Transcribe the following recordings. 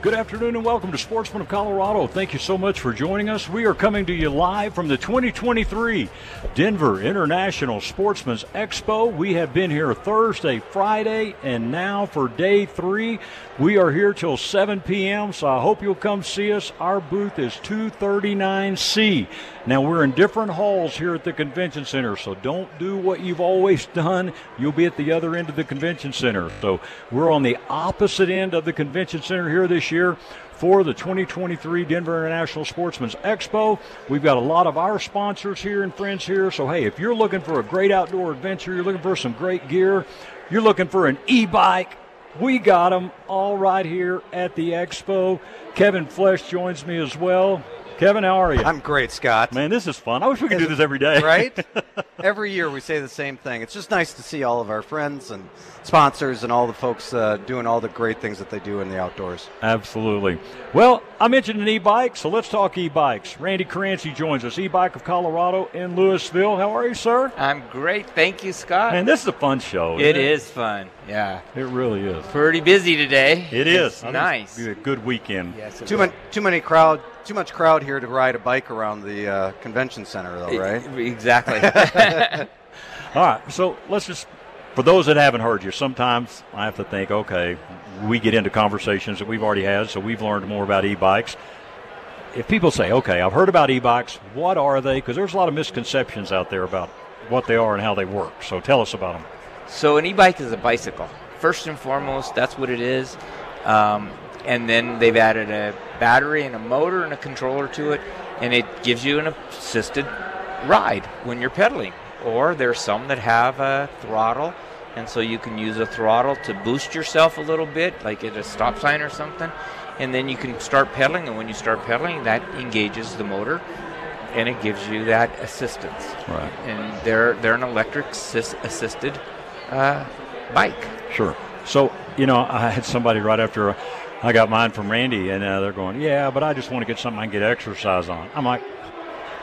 Good afternoon and welcome to Sportsman of Colorado. Thank you so much for joining us. We are coming to you live from the 2023 Denver International Sportsman's Expo. We have been here Thursday, Friday, and now for day three. We are here till 7 p.m., so I hope you'll come see us. Our booth is 239C. Now, we're in different halls here at the convention center, so don't do what you've always done. You'll be at the other end of the convention center. So we're on the opposite end of the convention center here this year for the 2023 Denver International Sportsman's Expo. We've got a lot of our sponsors here and friends here. So, hey, if you're looking for a great outdoor adventure, you're looking for some great gear, you're looking for an e-bike, we got them all right here at the expo. Kevin Flesch joins me as well. Kevin, how are you? I'm great, Scott. Man, this is fun. I wish we could do this every day. Right? Every year we say the same thing. It's just nice to see all of our friends and sponsors and all the folks doing all the great things that they do in the outdoors. Absolutely. Well, I mentioned an e-bike, so let's talk e-bikes. Randy Curranci joins us, E-bike of Colorado in Louisville. How are you, sir? I'm great. Thank you, Scott. Man, this is a fun show. It is fun. Yeah. It really is. Pretty busy today. It's nice. It's a good weekend. Yes, Too much crowd here to ride a bike around the convention center, though, right? Exactly. All right, so let's just, for those that haven't heard you, sometimes I have to think, okay, we get into conversations that we've already had, so we've learned more about e-bikes. If people say, okay, I've heard about e-bikes, what are they? Because there's a lot of misconceptions out there about what they are and how they work, so tell us about them. So an e-bike is a bicycle. First and foremost, that's what it is. And then they've added a battery and a motor and a controller to it, and it gives you an assisted ride when you're pedaling. Or there's some that have a throttle, and so you can use a throttle to boost yourself a little bit, like at a stop sign or something, and then you can start pedaling, and when you start pedaling, that engages the motor, and it gives you that assistance. Right. And they're an electric assisted bike. Sure. So, you know, I had somebody right after I got mine from Randy, and they're going, yeah, but I just want to get something I can get exercise on. I'm like,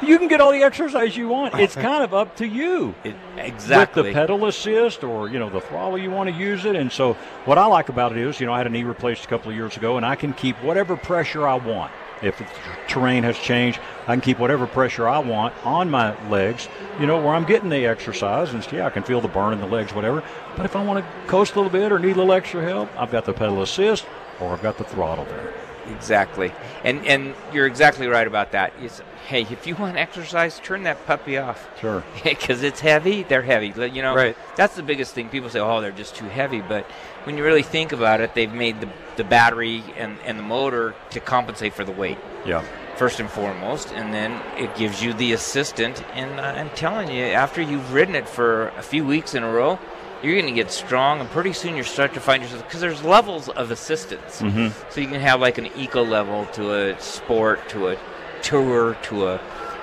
you can get all the exercise you want. It's kind of up to you. Exactly. With the pedal assist or, you know, the throttle you want to use it. And so what I like about it is, you know, I had a knee replaced a couple of years ago, and I can keep whatever pressure I want. If the terrain has changed, I can keep whatever pressure I want on my legs, you know, where I'm getting the exercise. And, yeah, I can feel the burn in the legs, whatever. But if I want to coast a little bit or need a little extra help, I've got the pedal assist or I've got the throttle there. Exactly. And you're exactly right about that. It's, hey, if you want exercise, turn that puppy off. Sure. Because it's heavy. They're heavy. You know, right. That's the biggest thing. People say, oh, they're just too heavy. But when you really think about it, they've made the battery and the motor to compensate for the weight. Yeah. First and foremost. And then it gives you the assistant. And I'm telling you, after you've ridden it for a few weeks in a row, you're going to get strong, and pretty soon you start to find yourself, because there's levels of assistance. Mm-hmm. So you can have like an eco level to a sport to a tour to a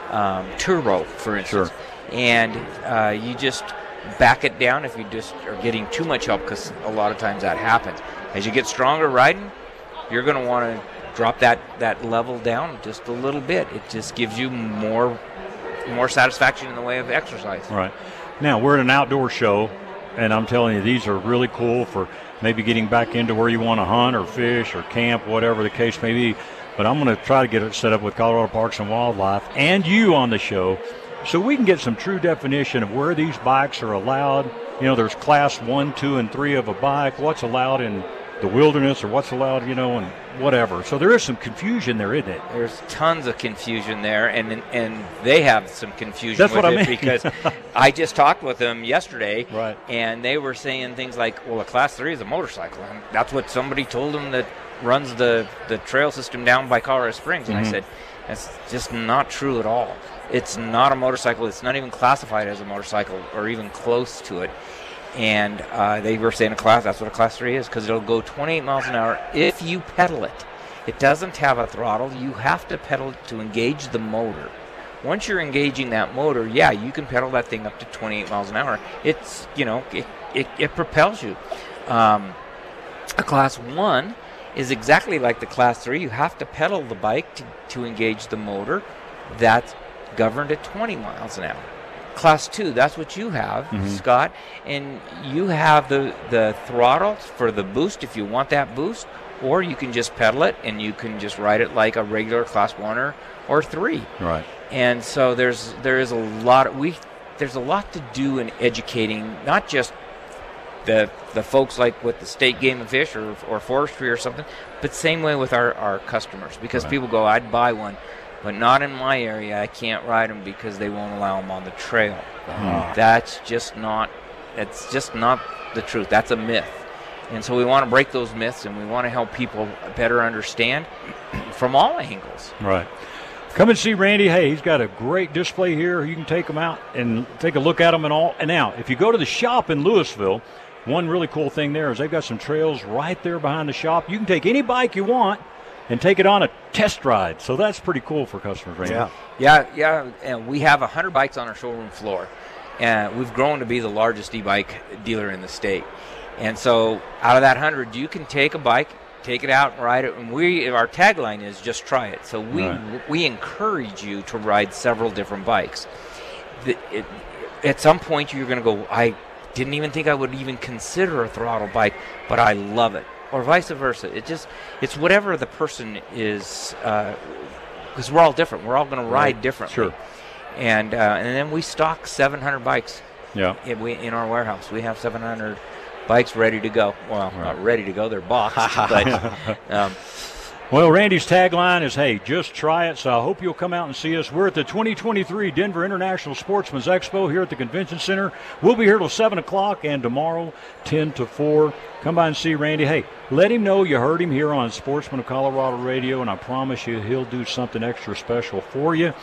Turo, for instance. Sure. And you just back it down if you just are getting too much help, because a lot of times that happens. As you get stronger riding, you're going to want to drop that level down just a little bit. It just gives you more satisfaction in the way of exercise. Right. Now, we're at an outdoor show. And I'm telling you, these are really cool for maybe getting back into where you want to hunt or fish or camp, whatever the case may be. But I'm going to try to get it set up with Colorado Parks and Wildlife and you on the show so we can get some true definition of where these bikes are allowed. You know, there's class 1, 2, and 3 of a bike, what's allowed in the wilderness or what's allowed, you know, and whatever. So there is some confusion there, isn't it? There's tons of confusion there, and they have some confusion. That's with what I mean. Because I just talked with them yesterday, right. And they were saying things like, well, a Class 3 is a motorcycle, and that's what somebody told them that runs the trail system down by Colorado Springs. And mm-hmm. I said, that's just not true at all. It's not a motorcycle. It's not even classified as a motorcycle or even close to it. And they were saying that's what a Class 3 is, because it'll go 28 miles an hour if you pedal it. It doesn't have a throttle. You have to pedal it to engage the motor. Once you're engaging that motor, yeah, you can pedal that thing up to 28 miles an hour. It's, you know, it propels you. A class 1 is exactly like the class 3. You have to pedal the bike to engage the motor. That's governed at 20 miles an hour. Class 2, that's what you have, Scott, and you have the throttle for the boost if you want that boost, or you can just pedal it and you can just ride it like a regular class 1 or 3. Right. And so there is a lot to do in educating not just the folks like with the state game and fish or forestry or something, but same way with our customers, because people go, I'd buy one, but not in my area. I can't ride them because they won't allow them on the trail. That's just not the truth. That's a myth. And so we want to break those myths, and we want to help people better understand from all angles. Right. Come and see Randy. Hey, he's got a great display here. You can take them out and take a look at them and all. And now, if you go to the shop in Louisville, one really cool thing there is they've got some trails right there behind the shop. You can take any bike you want and take it on a test ride. So that's pretty cool for customers, Randy. Yeah. And we have 100 bikes on our showroom floor. And we've grown to be the largest e-bike dealer in the state. And so out of that 100, you can take a bike, take it out and ride it. And our tagline is just try it. So we encourage you to ride several different bikes. At some point, you're going to go, I didn't even think I would even consider a throttle bike, but I love it. Or vice versa. It's whatever the person is, because we're all different. We're all going to ride differently. Sure. And then we stock 700 bikes. Yeah. In our warehouse, we have 700 bikes ready to go. Well, not ready to go. They're boxed. But, well, Randy's tagline is, hey, just try it. So I hope you'll come out and see us. We're at the 2023 Denver International Sportsman's Expo here at the Convention Center. We'll be here till 7 o'clock and tomorrow 10 to 4. Come by and see Randy. Hey, let him know you heard him here on Sportsman of Colorado Radio, and I promise you he'll do something extra special for you.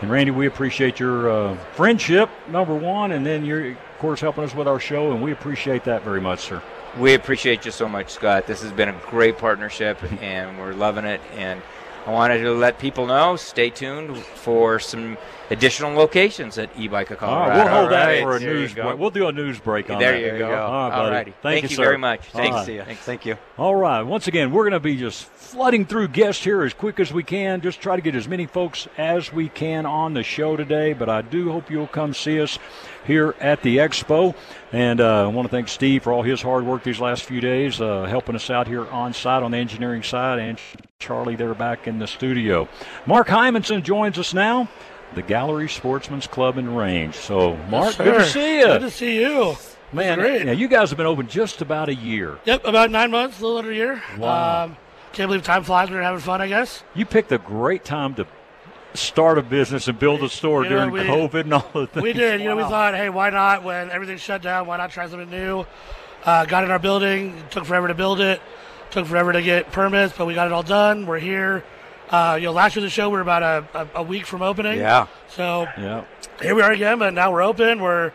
And, Randy, we appreciate your friendship, number one, and then you're, of course, helping us with our show, and we appreciate that very much, sir. We appreciate you so much, Scott. This has been a great partnership, and we're loving it. And I wanted to let people know, stay tuned for some additional locations at E-bike of Colorado. All right, we'll hold that for a news break. We'll do a news break on that. There you go. All right, buddy. Thank you very much. Thanks to you. Thank you. All right. Once again, we're going to be just flooding through guests here as quick as we can. Just try to get as many folks as we can on the show today. But I do hope you'll come see us here at the Expo. And I want to thank Steve for all his hard work these last few days, helping us out here on site on the engineering side, and Charlie there back in the studio. Mark Hymanson joins us now, the Gallery Sportsman's Club and Range. So, Mark, yes, good to see you. Good to see you. Man, yeah, you guys have been open just about a year. Yep, about 9 months, a little under a year. Wow. Can't believe time flies when you're having fun, I guess. You picked a great time to start a business and build a store during COVID and all the things. We did. Wow. You know, we thought, hey, why not? When everything's shut down, why not try something new? Got in our building. It took forever to build it. Took forever to get permits, but we got it all done. We're here. You know, last year the show we were about a week from opening. Yeah. So here we are again, but now we're open. We're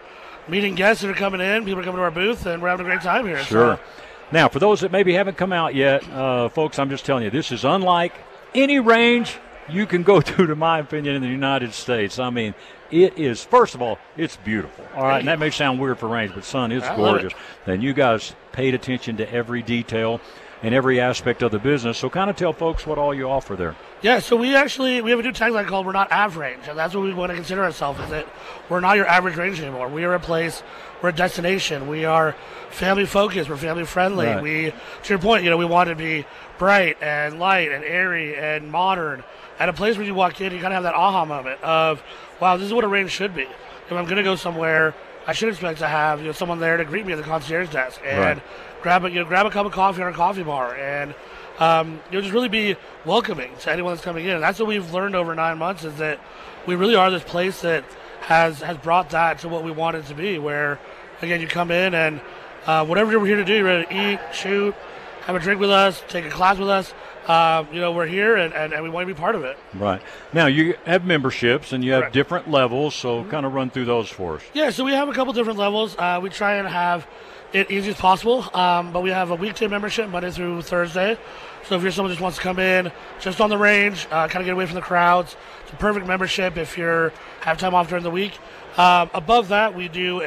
meeting guests that are coming in. People are coming to our booth, and we're having a great time here. Sure. So. Now, for those that maybe haven't come out yet, folks, I'm just telling you, this is unlike any range you can go to my opinion, in the United States. I mean, it is, first of all, it's beautiful. All right, and that may sound weird for range, but, son, it's gorgeous. And you guys paid attention to every detail in every aspect of the business. So kind of tell folks what all you offer there. Yeah, so we have a new tagline called We're Not Average, and that's what we want to consider ourselves, is that we're not your average range anymore. We are a place, we're a destination, we are family-focused, we're family-friendly. Right. We, to your point, you know, we want to be bright and light and airy and modern. At a place where you walk in, you kind of have that aha moment of, wow, this is what a range should be. If I'm going to go somewhere, I should expect to have, you know, someone there to greet me at the concierge desk and grab a cup of coffee or a coffee bar, and you'll just really be welcoming to anyone that's coming in. And that's what we've learned over 9 months, is that we really are this place that has brought that to what we want it to be, where, again, you come in and whatever you're here to do, you're ready to eat, shoot, have a drink with us, take a class with us. You know, we're here, and we want to be part of it. Right. Now, you have memberships, and you have different levels, so kind of run through those for us. Yeah, so we have a couple different levels. We try and have it easy as possible. But we have a weekday membership Monday through Thursday. So if you're someone who just wants to come in just on the range, kind of get away from the crowds, it's a perfect membership if you have time off during the week. Above that, we do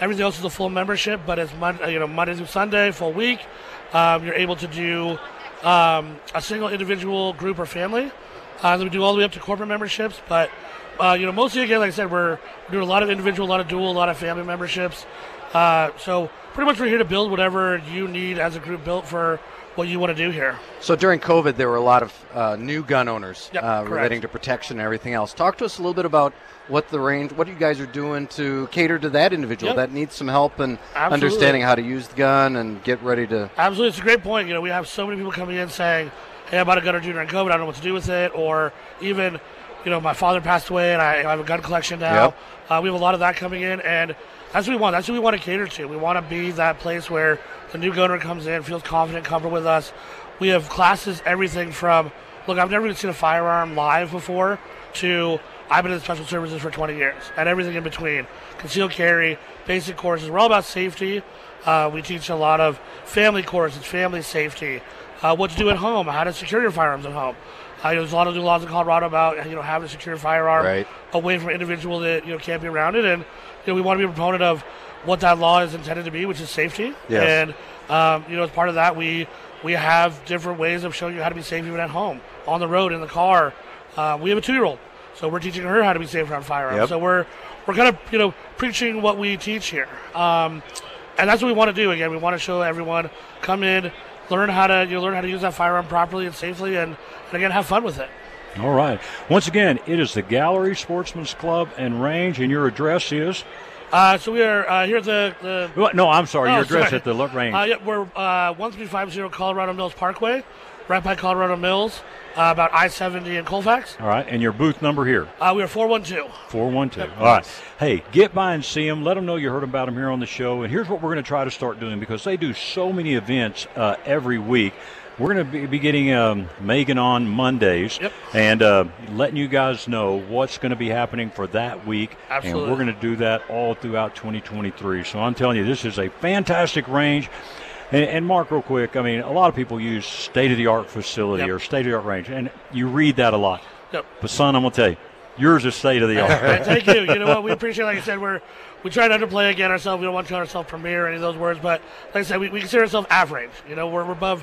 everything else is a full membership, but it's Monday through Sunday, full week. You're able to do a single individual, group, or family. Then we do all the way up to corporate memberships, but mostly again, like I said, we do a lot of individual, a lot of dual, a lot of family memberships. So pretty much we're here to build whatever you need as a group built for what you want to do here. So during COVID, there were a lot of new gun owners relating to protection and everything else. Talk to us a little bit about what you guys are doing to cater to that individual that needs some help and understanding how to use the gun and get ready to. Absolutely. It's a great point. We have so many people coming in saying, hey, I bought a gun or two during COVID. I don't know what to do with it. Or even, my father passed away and I have a gun collection now. Yep. We have a lot of that coming in, and that's what we want. That's what we want to cater to. We want to be that place where the new gun owner comes in, feels confident, comfortable with us. We have classes, everything from, look, I've never even seen a firearm live before, to I've been in special services for 20 years, and everything in between. Concealed carry, basic courses. We're all about safety. We teach a lot of family courses, family safety, what to do at home, how to secure your firearms at home. There's a lot of new laws in Colorado about having a secure firearm away from an individual that can't be around it, and we want to be a proponent of what that law is intended to be, which is safety. Yes. And, as part of that, we have different ways of showing you how to be safe even at home, on the road, in the car. We have a 2-year-old, so we're teaching her how to be safe around firearms. Yep. So we're kind of, preaching what we teach here. And that's what we want to do. Again, we want to show everyone, come in, learn how to use that firearm properly and safely, and again, have fun with it. All right. Once again, it is the Gallery Sportsman's Club and Range, and your address is? So we are here at the... No, I'm sorry. Your address at the range. We're 1350 Colorado Mills Parkway, right by Colorado Mills, about I-70 in Colfax. All right. And your booth number here? We are 412. 412. Yep. All right. Hey, get by and see them. Let them know you heard about them here on the show. And here's what we're going to try to start doing, because they do so many events every week. We're going to be getting Megan on Mondays and letting you guys know what's going to be happening for that week. Absolutely. And we're going to do that all throughout 2023. So I'm telling you, this is a fantastic range. And Mark, real quick, I mean, a lot of people use state-of-the-art facility or state-of-the-art range, and you read that a lot. Yep. But, son, I'm going to tell you, yours is state-of-the-art. Thank you. You know what? We appreciate, like I said, we try to underplay again ourselves. We don't want to call ourselves premier or any of those words, but like I said, we consider ourselves average. We're above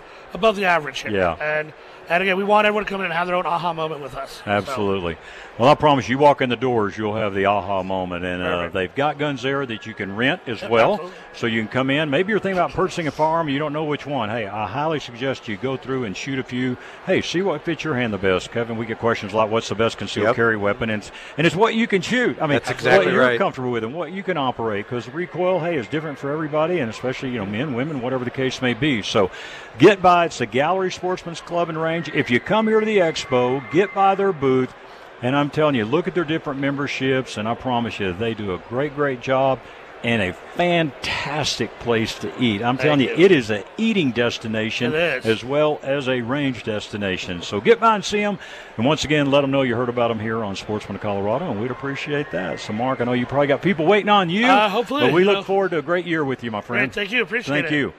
the average here. Yeah. And again, we want everyone to come in and have their own aha moment with us. Absolutely. So. Well, I promise you, walk in the doors, you'll have the aha moment. And they've got guns there that you can rent as well. Absolutely. So you can come in. Maybe you're thinking about purchasing a firearm. You don't know which one. Hey, I highly suggest you go through and shoot a few. Hey, see what fits your hand the best. Kevin, we get questions like, what's the best concealed carry weapon? And it's what you can shoot. I mean, that's exactly what you're comfortable with and what you can operate. Because recoil, hey, is different for everybody, and especially, men, women, whatever the case may be. So get by. It's the Gallery Sportsman's Club and Range. If you come here to the expo, get by their booth, and I'm telling you, look at their different memberships, and I promise you, they do a great, great job and a fantastic place to eat. I'm telling you, it is an eating destination as well as a range destination. So get by and see them, and once again, let them know you heard about them here on Sportsman of Colorado, and we'd appreciate that. So, Mark, I know you probably got people waiting on you. Hopefully. But we look forward to a great year with you, my friend. Great, thank you. Appreciate it. Thank you.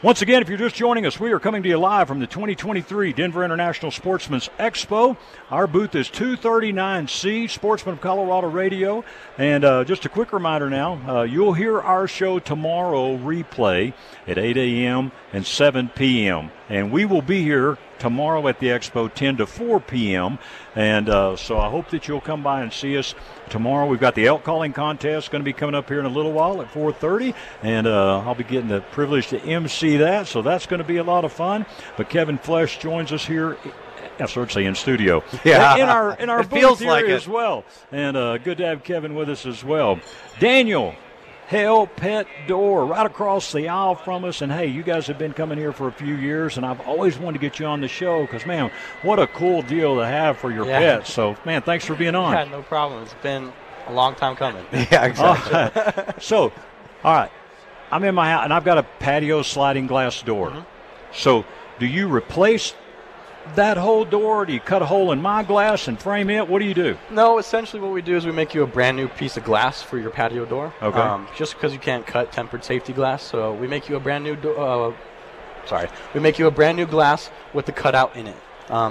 Once again, if you're just joining us, we are coming to you live from the 2023 Denver International Sportsman's Expo. Our booth is 239C, Sportsman of Colorado Radio. And just a quick reminder now, you'll hear our show tomorrow replay at 8 a.m. and 7 p.m. And we will be here tomorrow at the Expo 10 to 4 p.m. And so I hope that you'll come by and see us tomorrow. We've got the elk calling contest going to be coming up here in a little while at 4:30, and I'll be getting the privilege to MC that, so that's going to be a lot of fun. But Kevin Flesch joins us here, in studio, in our booth here as well. And good to have Kevin with us as well. Daniel Hale Pet Door, right across the aisle from us. And, hey, you guys have been coming here for a few years, and I've always wanted to get you on the show because, man, what a cool deal to have for your pets. So, man, thanks for being on. No problem. It's been a long time coming. Yeah, exactly. All right, I'm in my house, and I've got a patio sliding glass door. Mm-hmm. So do you replace that whole door? Do you cut a hole in my glass and frame it? What do you do? No, essentially what we do is we make you a brand new piece of glass for your patio door. Okay. Just because you can't cut tempered safety glass, so we make you a brand new glass with a cutout in it.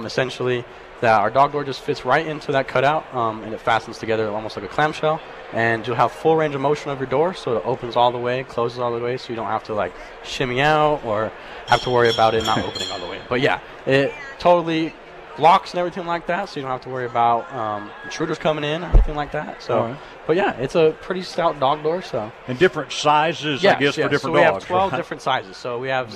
Essentially, that our dog door just fits right into that cutout, and it fastens together almost like a clamshell. And you'll have full range of motion of your door, so it opens all the way, closes all the way, so you don't have to like shimmy out or have to worry about it not opening all the way. But yeah, it totally locks and everything like that, so you don't have to worry about intruders coming in or anything like that. So, right. But yeah, it's a pretty stout dog door. So and different sizes, yes, I guess, yes, for different dogs. We have 12 different sizes. So we have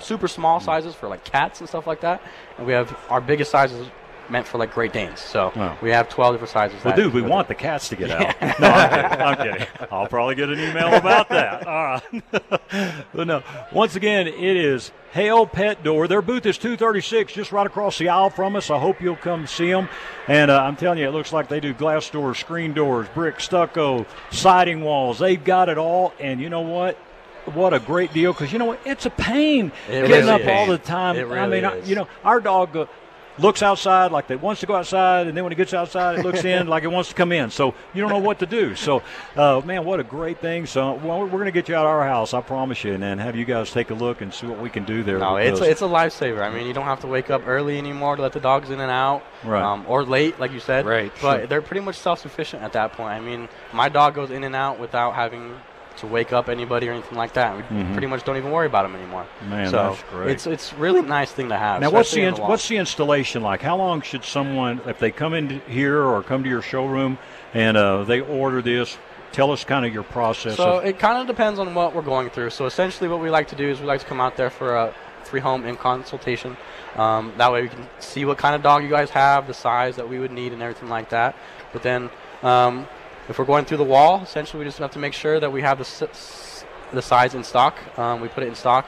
super small sizes for like cats and stuff like that, and we have our biggest sizes meant for like Great Danes. So we have 12 different sizes. Well, dude, we want the cats to get out. No, I'm kidding. I'll probably get an email about that. All right. But no, once again, it is Hale Pet Door. Their booth is 236, just right across the aisle from us. I hope you'll come see them. And I'm telling you, it looks like they do glass doors, screen doors, brick, stucco, siding walls. They've got it all. And you know what? What a great deal. Because, you know what? It's a pain getting up all the time. It really is. You know, our dog looks outside like it wants to go outside, and then when it gets outside, it looks in like it wants to come in. So you don't know what to do. So, man, what a great thing. So we're going to get you out of our house, I promise you, and then have you guys take a look and see what we can do there. No, it's a lifesaver. I mean, you don't have to wake up early anymore to let the dogs in and out, right. Or late, like you said. Right. But they're pretty much self-sufficient at that point. I mean, my dog goes in and out without having to wake up anybody or anything like that. We pretty much don't even worry about them anymore. Man, so that's great. It's really a nice thing to have. Now, what's the installation like? How long should someone, if they come in here or come to your showroom and they order this, tell us kind of your process. So it kind of depends on what we're going through. So essentially what we like to do is we like to come out there for a free home in consultation. That way we can see what kind of dog you guys have, the size that we would need and everything like that. But then if we're going through the wall, essentially we just have to make sure that we have the size in stock. We put it in stock,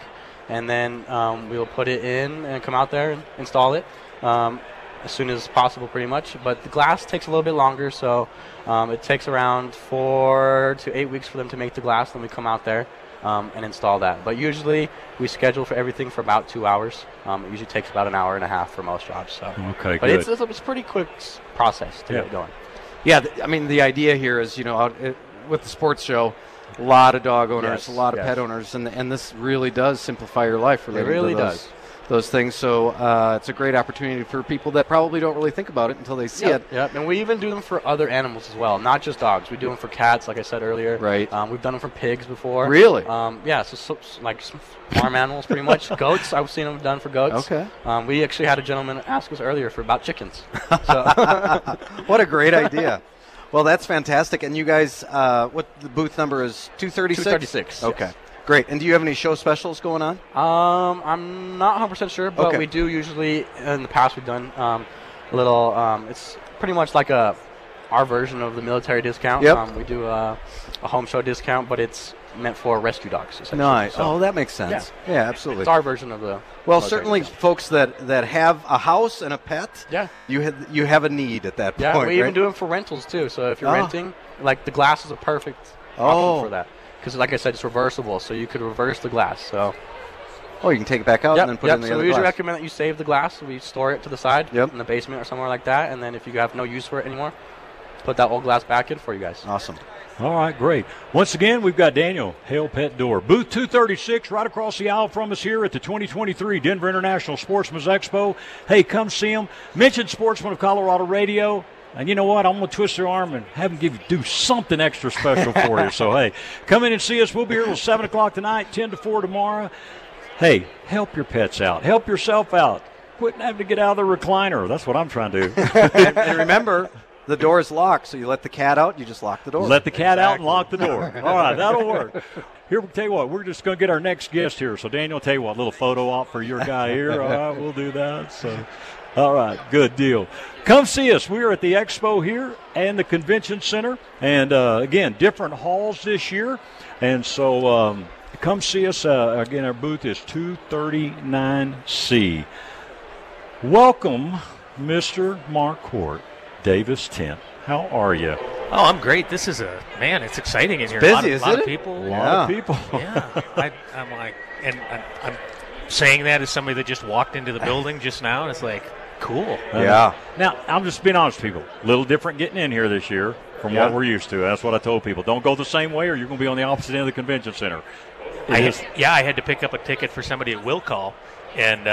and then we'll put it in and come out there and install it as soon as possible pretty much. But the glass takes a little bit longer, so it takes around 4 to 8 weeks for them to make the glass. Then we come out there and install that. But usually we schedule for everything for about 2 hours. It usually takes about an hour and a half for most jobs. So. Okay, but it's a pretty quick process to get going. Yeah, I mean, the idea here is, you know, with the sports show, a lot of dog owners, a lot of pet owners, and this really does simplify your life related to those things. So it's a great opportunity for people that probably don't really think about it until they see it. Yep. And we even do them for other animals as well, not just dogs. We do them for cats, like I said earlier. Right. We've done them for pigs before. Really? Yeah, so like some farm animals pretty much. Goats, I've seen them done for goats. Okay. We actually had a gentleman ask us earlier for about chickens. So. What a great idea. Well, that's fantastic. And you guys, what the booth number is? 236? 236. Okay. Yes. Great. And do you have any show specials going on? I'm not 100% sure, but we do usually, in the past, we've done a little, it's pretty much like our version of the military discount. Yep. We do a home show discount, but it's meant for rescue dogs. Nice. So, that makes sense. Yeah. Absolutely. It's our version of the... Well, certainly folks that have a house and a pet, you have a need at that point, we even do them for rentals, too. So if you're renting, like the glass is a perfect option for that. Because, like I said, it's reversible, so you could reverse the glass. So, you can take it back out and then put it in the other glass. So we usually recommend that you save the glass. We store it to the side in the basement or somewhere like that. And then if you have no use for it anymore, put that old glass back in for you guys. Awesome. All right, great. Once again, we've got Daniel, Hale Pet Door. Booth 236 right across the aisle from us here at the 2023 Denver International Sportsman's Expo. Hey, come see them. Mention Sportsman of Colorado Radio. And you know what? I'm going to twist their arm and have them do something extra special for you. So, hey, come in and see us. We'll be here till 7 o'clock tonight, 10 to 4 tomorrow. Hey, help your pets out. Help yourself out. Quit having to get out of the recliner. That's what I'm trying to do. And remember, the door is locked, so you let the cat out, you just lock the door. Let the cat out and lock the door. All right, that'll work. Here, we'll tell you what, we're just going to get our next guest here. So, Daniel, I'll tell you what, a little photo op for your guy here. All right, we'll do that. So. All right, good deal. Come see us. We are at the Expo here and the Convention Center. And, again, different halls this year. And so come see us. Again, our booth is 239C. Welcome, Mr. Marquardt, Davis Tent. How are you? Oh, I'm great. This is it's exciting in here. Busy, isn't it? A lot of people. Yeah. I'm like, and I'm saying that as somebody that just walked into the building just now, and it's like, cool. Yeah. Now, I'm just being honest with people. A little different getting in here this year from what we're used to. That's what I told people. Don't go the same way or you're going to be on the opposite end of the convention center. I had to pick up a ticket for somebody at Will Call, and,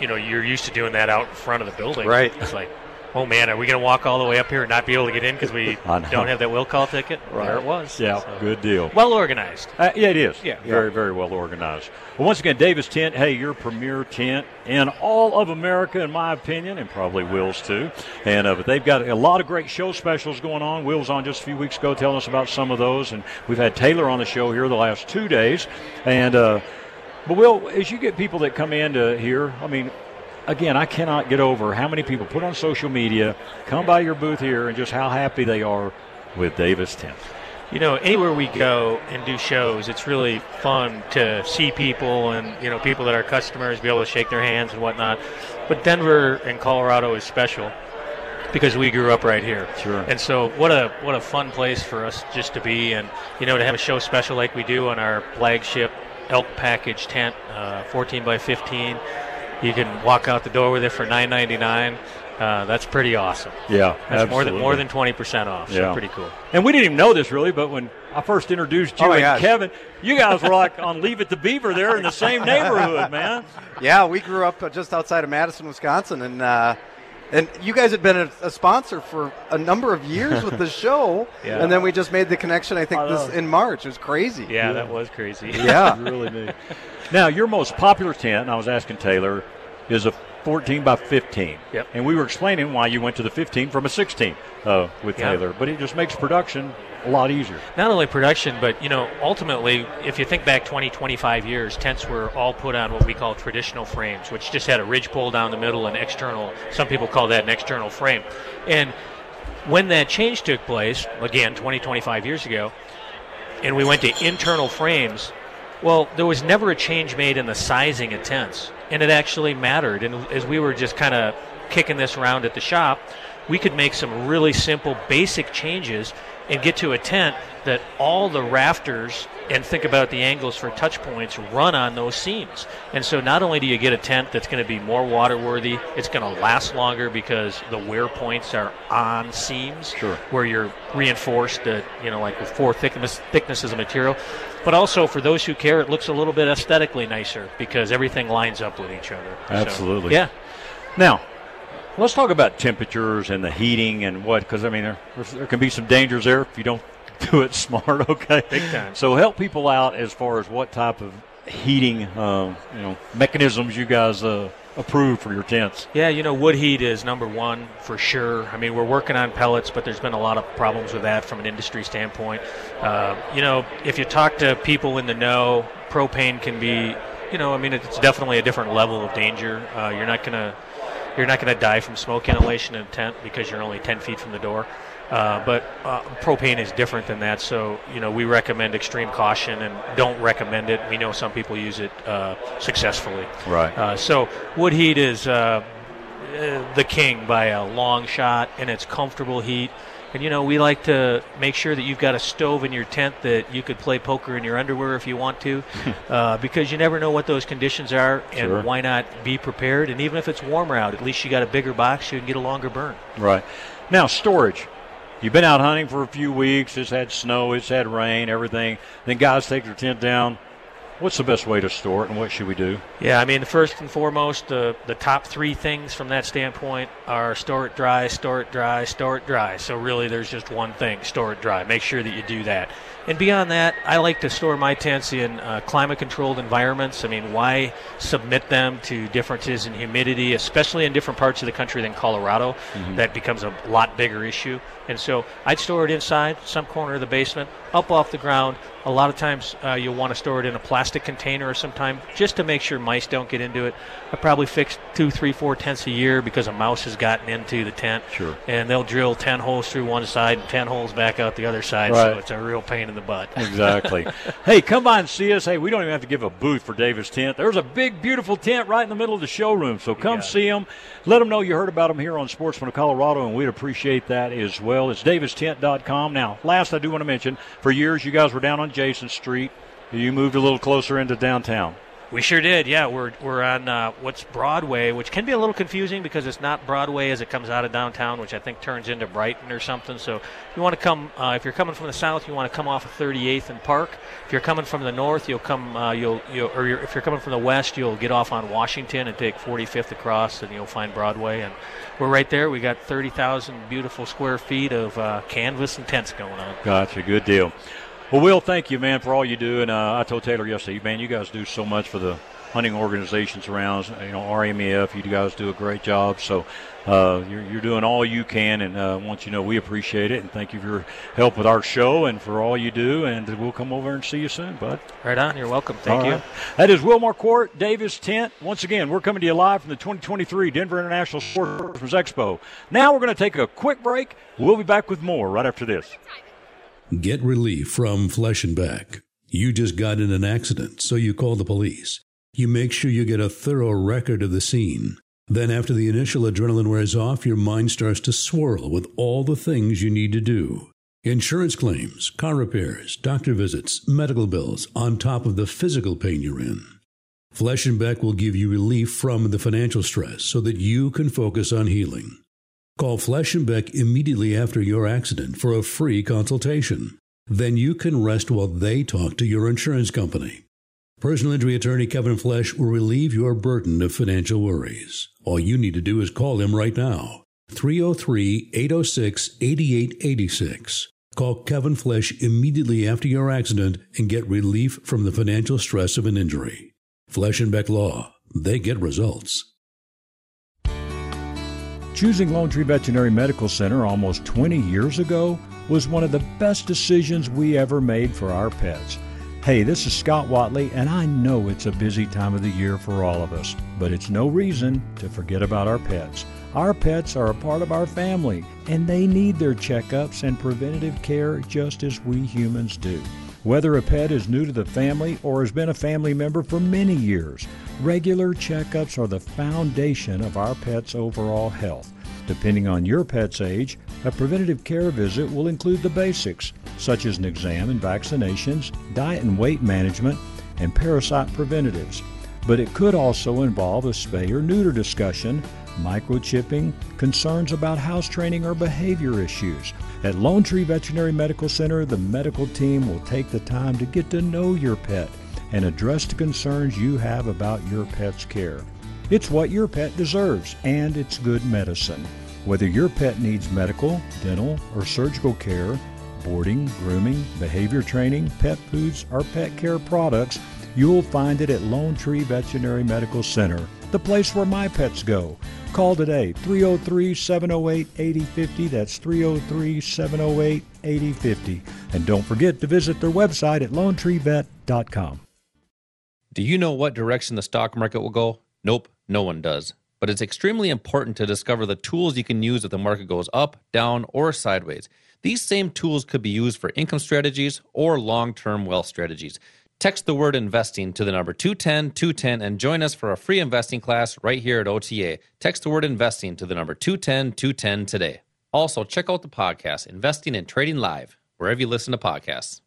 you're used to doing that out in front of the building. Right. It's like, oh, man, are we going to walk all the way up here and not be able to get in because we don't have that will call ticket? Right. There it was. Yeah, so. Good deal. Well organized. It is. Yeah. Very, very well organized. Well, once again, Davis Tent, hey, your premier tent in all of America, in my opinion, and probably Will's too. And but they've got a lot of great show specials going on. Will was on just a few weeks ago telling us about some of those, and we've had Taylor on the show here the last 2 days. And but, Will, as you get people that come in to here, I mean, again, I cannot get over how many people put on social media, come by your booth here, and just how happy they are with Davis Tent. You know, anywhere we go and do shows, it's really fun to see people and, you know, people that are customers, be able to shake their hands and whatnot. But Denver and Colorado is special because we grew up right here. Sure. And so what a fun place for us just to be and, you know, to have a show special like we do on our flagship elk package tent, 14 by 15. You can walk out the door with it for $9.99. That's pretty awesome. Yeah, that's absolutely. more than 20% off, so pretty cool. And we didn't even know this, really, but when I first introduced you and Kevin, you guys were like on Leave It to Beaver there in the same neighborhood, man. Yeah, we grew up just outside of Madison, Wisconsin, and you guys had been a sponsor for a number of years with the show, and then we just made the connection, I think, in March. It was crazy. Yeah, that was crazy. Yeah. It really neat. Now, your most popular tent, and I was asking Taylor, is a 14 by 15. Yep. And we were explaining why you went to the 15 from a 16 with Taylor. But it just makes production a lot easier. Not only production, but, you know, ultimately, if you think back 20, 25 years, tents were all put on what we call traditional frames, which just had a ridgepole down the middle and external. Some people call that an external frame. And when that change took place, again, 20, 25 years ago, and we went to internal frames, well, there was never a change made in the sizing of tents, and it actually mattered. And as we were just kind of kicking this around at the shop, we could make some really simple, basic changes and get to a tent that all the rafters, and think about the angles for touch points, run on those seams. And so not only do you get a tent that's going to be more waterworthy, it's going to last longer because the wear points are on seams, where you're reinforced at, you know, like with four thicknesses of material. But also for those who care, it looks a little bit aesthetically nicer because everything lines up with each other. Absolutely. So, yeah. Now, let's talk about temperatures and the heating and because, I mean, there can be some dangers there if you don't do it smart, okay? Big time. So help people out as far as what type of heating mechanisms you guys approve for your tents. Yeah, you know, wood heat is number one for sure. I mean, we're working on pellets, but there's been a lot of problems with that from an industry standpoint. You know, if you talk to people in the know, propane can be, you know, I mean, it's definitely a different level of danger. You're not going to die from smoke inhalation in a tent because you're only 10 feet from the door. But propane is different than that. So, you know, we recommend extreme caution and don't recommend it. We know some people use it successfully. Right. So wood heat is the king by a long shot, and it's comfortable heat. And, you know, we like to make sure that you've got a stove in your tent that you could play poker in your underwear if you want to because you never know what those conditions are, and why not be prepared? And even if it's warmer out, at least you got a bigger box, you can get a longer burn. Right. Now, storage. You've been out hunting for a few weeks. It's had snow. It's had rain, everything. Then guys take their tent down. What's the best way to store it, and what should we do? Yeah, I mean, first and foremost, the top three things from that standpoint are store it dry, store it dry, store it dry. So really there's just one thing, store it dry. Make sure that you do that. And beyond that, I like to store my tents in climate-controlled environments. I mean, why submit them to differences in humidity, especially in different parts of the country than Colorado? Mm-hmm. That becomes a lot bigger issue. And so I'd store it inside, some corner of the basement, up off the ground. A lot of times you'll want to store it in a plastic container or sometime just to make sure mice don't get into it. I probably fix 2, 3, 4 tents a year because a mouse has gotten into the tent. Sure. And they'll drill 10 holes through one side and 10 holes back out the other side. Right. So it's a real pain in the butt. Exactly. Hey, come by and see us. Hey, we don't even have to give a booth for Davis Tent. There's a big, beautiful tent right in the middle of the showroom. So come see them. Let them know you heard about them here on Sportsman of Colorado, and we'd appreciate that as well. It's davistent.com. Now, last I do want to mention, for years you guys were down on Jason Street. You moved a little closer into downtown. We sure did, yeah. We're on what's Broadway, which can be a little confusing because it's not Broadway as it comes out of downtown, which I think turns into Brighton or something. So you want to come if you're coming from the south, you want to come off of 38th and Park. If you're coming from the north, you'll come if you're coming from the west, you'll get off on Washington and take 45th across, and you'll find Broadway. And we're right there. We got 30,000 beautiful square feet of canvas and tents going on. Gotcha, good deal. Well, Will, thank you, man, for all you do. And I told Taylor yesterday, man, you guys do so much for the hunting organizations around, you know, RMEF. You guys do a great job. So you're doing all you can. And once you know, we appreciate it. And thank you for your help with our show and for all you do. And we'll come over and see you soon, bud. Right on. You're welcome. Thank you. That is Will Marquardt, Davis Tent. Once again, we're coming to you live from the 2023 Denver International Sportsman's Expo. Now we're going to take a quick break. We'll be back with more right after this. Get relief from Flesch and Beck. You just got in an accident, so you call the police. You make sure you get a thorough record of the scene. Then after the initial adrenaline wears off, your mind starts to swirl with all the things you need to do. Insurance claims, car repairs, doctor visits, medical bills, on top of the physical pain you're in. Flesch and Beck will give you relief from the financial stress so that you can focus on healing. Call Flesch and Beck immediately after your accident for a free consultation. Then you can rest while they talk to your insurance company. Personal injury attorney Kevin Flesch will relieve your burden of financial worries. All you need to do is call him right now. 303-806-8886. Call Kevin Flesch immediately after your accident and get relief from the financial stress of an injury. Flesch and Beck Law. They get results. Choosing Lone Tree Veterinary Medical Center almost 20 years ago was one of the best decisions we ever made for our pets. Hey, this is Scott Whatley, and I know it's a busy time of the year for all of us, but it's no reason to forget about our pets. Our pets are a part of our family, and they need their checkups and preventative care just as we humans do. Whether a pet is new to the family or has been a family member for many years, regular checkups are the foundation of our pet's overall health. Depending on your pet's age, a preventative care visit will include the basics, such as an exam and vaccinations, diet and weight management, and parasite preventatives. But it could also involve a spay or neuter discussion, microchipping, concerns about house training or behavior issues. At Lone Tree Veterinary Medical Center, the medical team will take the time to get to know your pet and address the concerns you have about your pet's care. It's what your pet deserves, and it's good medicine. Whether your pet needs medical, dental, or surgical care, boarding, grooming, behavior training, pet foods, or pet care products, you'll find it at Lone Tree Veterinary Medical Center, the place where my pets go. Call today, 303-708-8050. That's 303-708-8050. And don't forget to visit their website at LoneTreeVet.com. Do you know what direction the stock market will go? Nope, no one does. But it's extremely important to discover the tools you can use if the market goes up, down, or sideways. These same tools could be used for income strategies or long-term wealth strategies. Text the word investing to the number 210210 and join us for a free investing class right here at OTA. Text the word investing to the number 210210 today. Also, check out the podcast, Investing and Trading Live, wherever you listen to podcasts.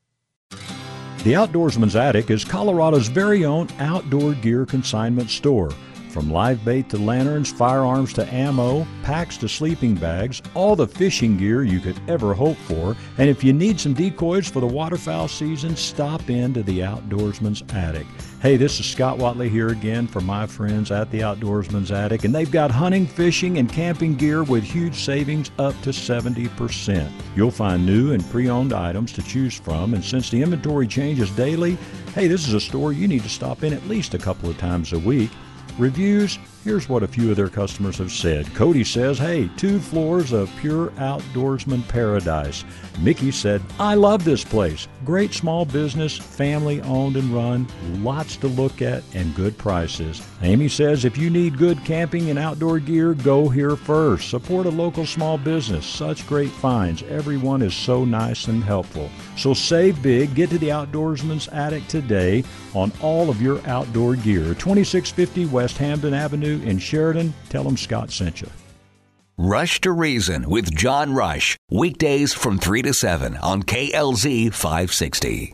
The Outdoorsman's Attic is Colorado's very own outdoor gear consignment store. From live bait to lanterns, firearms to ammo, packs to sleeping bags, all the fishing gear you could ever hope for. And if you need some decoys for the waterfowl season, stop into the Outdoorsman's Attic. Hey, this is Scott Whatley here again for my friends at the Outdoorsman's Attic, and they've got hunting, fishing, and camping gear with huge savings up to 70%. You'll find new and pre-owned items to choose from, and since the inventory changes daily, hey, this is a store you need to stop in at least a couple of times a week. Reviews, here's what a few of their customers have said. Cody says, hey, 2 floors of pure outdoorsman paradise. Mickey said, I love this place. Great small business, family owned and run, lots to look at and good prices. Amy says, if you need good camping and outdoor gear, go here first. Support a local small business. Such great finds. Everyone is so nice and helpful. So save big. Get to the Outdoorsman's Attic today on all of your outdoor gear. 2650 West Hamden Avenue in Sheridan. Tell them Scott sent you. Rush to Reason with John Rush, weekdays from 3 to 7 on KLZ 560.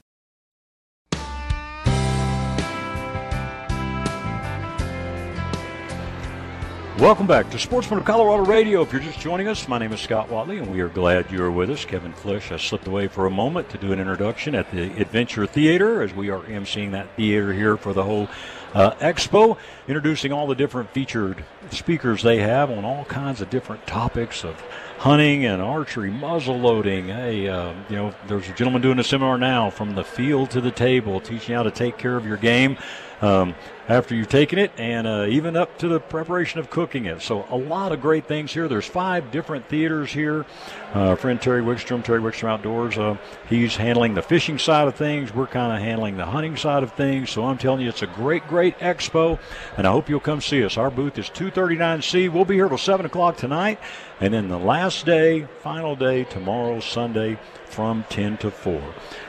Welcome back to Sportsman of Colorado Radio. If you're just joining us, my name is Scott Whatley, and we are glad you're with us. Kevin Flesch has slipped away for a moment to do an introduction at the Adventure Theater, as we are emceeing that theater here for the whole expo, introducing all the different featured speakers they have on all kinds of different topics of hunting and archery, muzzle loading. Hey, there's a gentleman doing a seminar now, From the Field to the Table, teaching you how to take care of your game after you've taken it, and even up to the preparation of cooking it. So a lot of great things here. There's 5 different theaters here. Our friend Terry Wickstrom Outdoors, he's handling the fishing side of things. We're kind of handling the hunting side of things. So I'm telling you, it's a great expo, and I hope you'll come see us. Our booth is 239C. We'll be here till 7 o'clock tonight, and then the last day, final day, tomorrow, Sunday, from 10 to 4.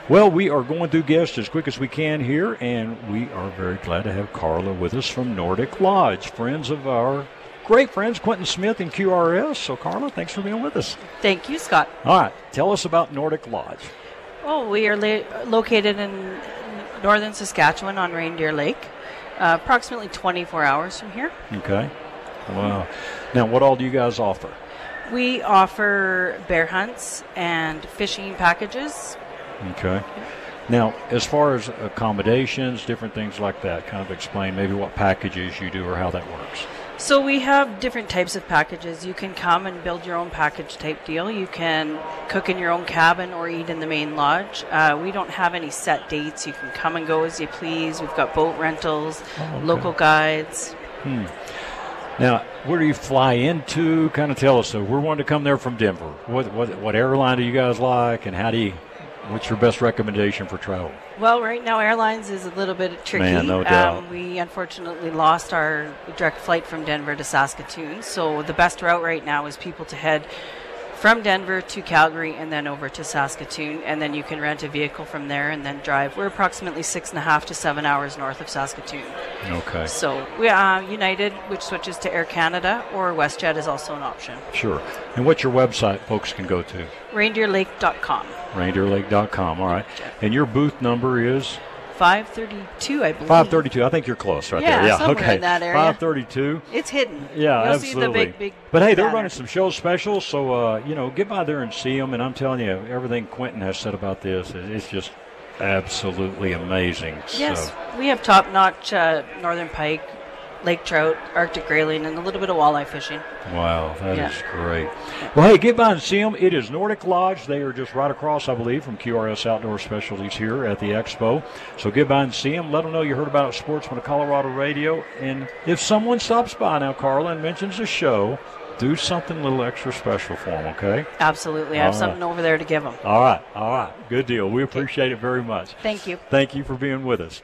Well, we are going through guests as quick as we can here, and we are very glad to have Carla with us from Nordic Lodge, friends of our great friends Quentin Smith and QRS. So, Carla, thanks for being with us. Thank you, Scott. All right, tell us about Nordic Lodge. Well, we are located in northern Saskatchewan on Reindeer Lake, approximately 24 hours from here. Okay. Wow. Now, what all do you guys offer? We offer bear hunts and fishing packages. Okay. Now, as far as accommodations, different things like that, kind of explain maybe what packages you do or how that works. So we have different types of packages. You can come and build your own package type deal. You can cook in your own cabin or eat in the main lodge. We don't have any set dates. You can come and go as you please. We've got boat rentals, local guides. Now, where do you fly into? Kind of tell us. So we're wanting to come there from Denver. What airline do you guys like, and how do you, what's your best recommendation for travel? Well, right now airlines is a little bit tricky. Man, no doubt. We unfortunately lost our direct flight from Denver to Saskatoon, so the best route right now is people to head from Denver to Calgary and then over to Saskatoon, and then you can rent a vehicle from there and then drive. We're approximately 6.5 to 7 hours north of Saskatoon. Okay. So we United, which switches to Air Canada, or WestJet is also an option. Sure. And what's your website folks can go to? ReindeerLake.com. ReindeerLake.com. All right. And your booth number is? 532, I believe. 532. I think you're close right there. Yeah, somewhere in that area. 532. It's hidden. Yeah, you'll absolutely see the big but, hey, they're running some show specials, so, get by there and see them. And I'm telling you, everything Quentin has said about this, it's just absolutely amazing. Yes, so. We have top-notch northern pike, lake trout, Arctic grayling, and a little bit of walleye fishing. Wow, that is great. Well, hey, get by and see them. It is Nordic Lodge. They are just right across, I believe, from QRS Outdoor Specialties here at the Expo. So get by and see them. Let them know you heard about Sportsman of Colorado Radio. And if someone stops by now, Carla, and mentions the show, do something a little extra special for them, okay? Absolutely. I have something over there to give them. All right, all right. Good deal. We appreciate it very much. Thank you. Thank you for being with us.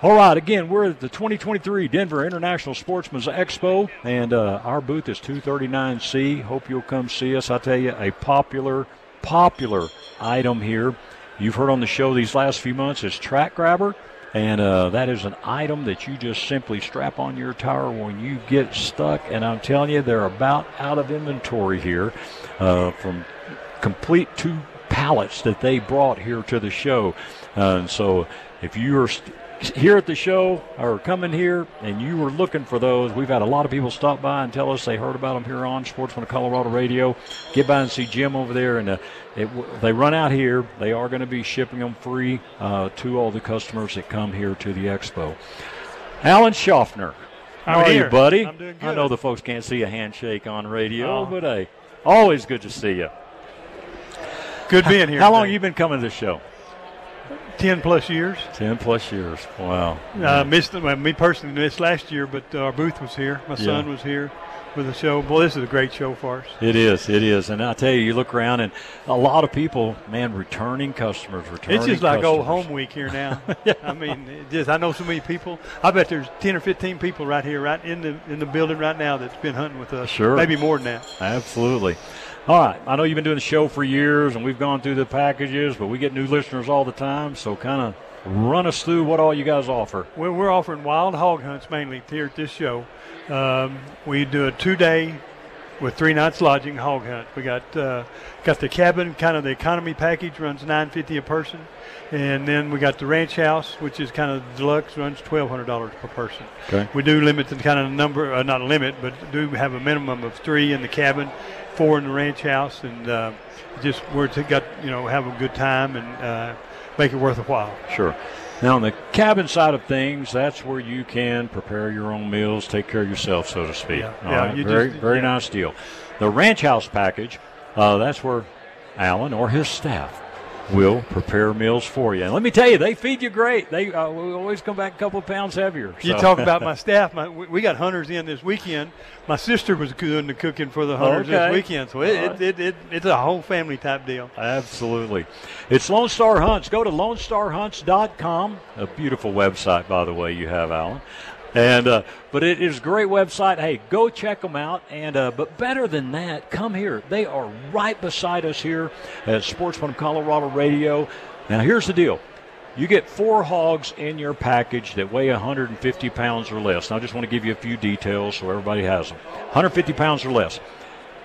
All right, again, we're at the 2023 Denver International Sportsman's Expo, and our booth is 239C. Hope you'll come see us. I tell you, a popular item here you've heard on the show these last few months is Track Grabber, and that is an item that you just simply strap on your tire when you get stuck, and I'm telling you, they're about out of inventory here from complete 2 pallets that they brought here to the show. And so if you are here at the show or coming here and you were looking for those, we've had a lot of people stop by and tell us they heard about them here on Sportsman of Colorado Radio. Get by and see Jim over there, and they run out here. They are going to be shipping them free to all the customers that come here to the expo. Alan Schaffner, how are you, buddy? I'm doing good. I know the folks can't see a handshake on radio, but hey, always good to see you. Good being here. How long have you been coming to the show? 10+ years. 10+ years. Wow. Me personally missed last year, but our booth was here. My son was here with the show. Boy, this is a great show for us. It is. It is. And I tell you, you look around, and a lot of people, man, returning customers. It's just like old home week here now. Yeah. I mean, I know so many people. I bet there's 10 or 15 people right here, right in the building right now that's been hunting with us. Sure. Maybe more than that. Absolutely. All right, I know you've been doing the show for years, and we've gone through the packages, but we get new listeners all the time, so kind of run us through what all you guys offer. Well, we're offering wild hog hunts mainly here at this show. We do a 2-day with 3 nights lodging, hog hunt. We got the cabin, kind of the economy package, runs $950 a person, and then we got the ranch house, which is kind of deluxe, runs $1,200 per person. Okay. We do limit the kind of number, not limit, but do have a minimum of 3 in the cabin, 4 in the ranch house, and just we're got, you know, have a good time and make it worth a while. Sure. Now, on the cabin side of things, that's where you can prepare your own meals, take care of yourself, so to speak. Yeah, right? Very nice deal. The ranch house package, that's where Alan or his staff will prepare meals for you. And let me tell you, they feed you great. They will always come back a couple of pounds heavier. So. You talk about my staff. We got hunters in this weekend. My sister was doing the cooking for the hunters this weekend. So it's a whole family type deal. Absolutely. It's Lone Star Hunts. Go to lonestarhunts.com. A beautiful website, by the way, you have, Alan. And but it is a great website. Hey, go check them out. And but better than that, come here. They are right beside us here at Sportsman of Colorado Radio. Now, here's the deal. You get 4 hogs in your package that weigh 150 pounds or less. And I just want to give you a few details so everybody has them. 150 pounds or less.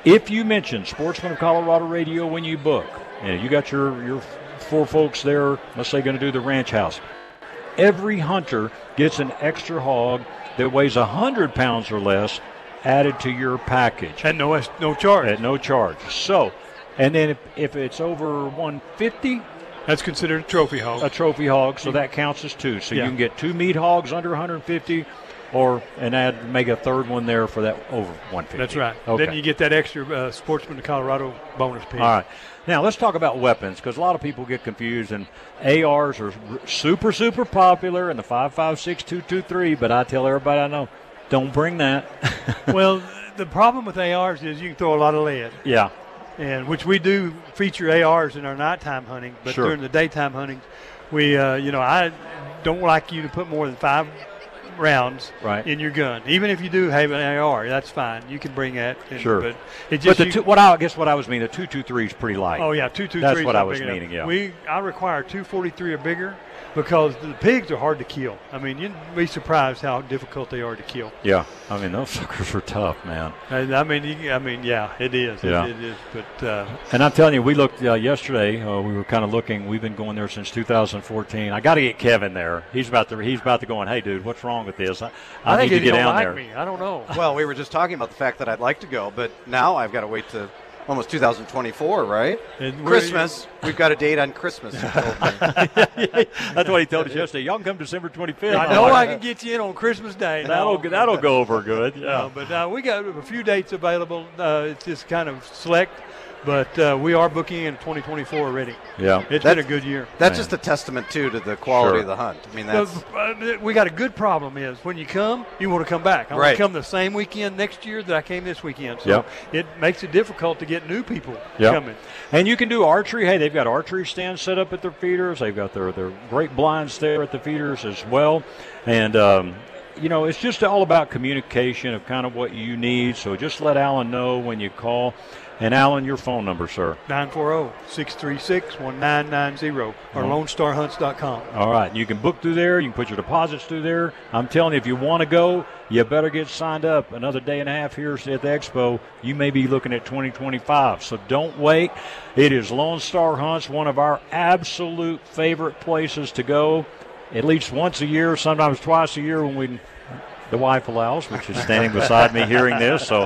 If you mention Sportsman of Colorado Radio when you book, and you got your 4 folks there, let's say going to do the ranch house, every hunter gets an extra hog that weighs 100 pounds or less added to your package. At no charge. At no charge. So, and then if it's over 150, that's considered a trophy hog. A trophy hog, so that counts as 2. So you can get 2 meat hogs under 150, make a third one there for that over 150. That's right. Okay. Then you get that extra Sportsman of Colorado bonus piece. All right. Now, let's talk about weapons, because a lot of people get confused, and ARs are super, super popular, and the 5.56, 2.23, but I tell everybody I know, don't bring that. Well, the problem with ARs is you can throw a lot of lead. Yeah. And which we do feature ARs in our nighttime hunting, but during the daytime hunting, we, I don't like you to put more than 5 rounds in your gun. Even if you do have an AR, that's fine. You can bring that. But it just the 2.23 is pretty light. Oh yeah, 2.23. That's what I was meaning. Yeah. I require 2.43 or bigger because the pigs are hard to kill. I mean, you'd be surprised how difficult they are to kill. Yeah. I mean, those suckers are tough, man. And it is. Yeah. It is. But and I'm telling you, we looked yesterday. We were kind of looking. We've been going there since 2014. I got to get Kevin there. He's about to go on. Hey, dude, what's wrong with this? I think need to get down there. Me. I don't know. Well, we were just talking about the fact that I'd like to go, but now I've got to wait to almost 2024, right? And Christmas. We've got a date on Christmas. That's what he told us yesterday. Y'all can come December 25th. I know I can get you in on Christmas Day. That'll go over good. Yeah. But we got a few dates available. It's just kind of select. But we are booking in 2024 already. Yeah, that's been a good year. That's just a testament, too, to the quality of the hunt. I mean, we got a good problem is when you come, you want to come back. I want to come the same weekend next year that I came this weekend. So it makes it difficult to get new people coming. And you can do archery. Hey, they've got archery stands set up at their feeders. They've got their great blinds there at the feeders as well. And it's just all about communication of kind of what you need. So just let Alan know when you call. And, Alan, your phone number, sir? 940-636-1990 or lonestarhunts.com. All right. You can book through there. You can put your deposits through there. I'm telling you, if you want to go, you better get signed up. Another day and a half here at the Expo, you may be looking at 2025. So don't wait. It is Lone Star Hunts, one of our absolute favorite places to go, at least once a year, sometimes twice a year when the wife allows, which is standing beside me hearing this. So,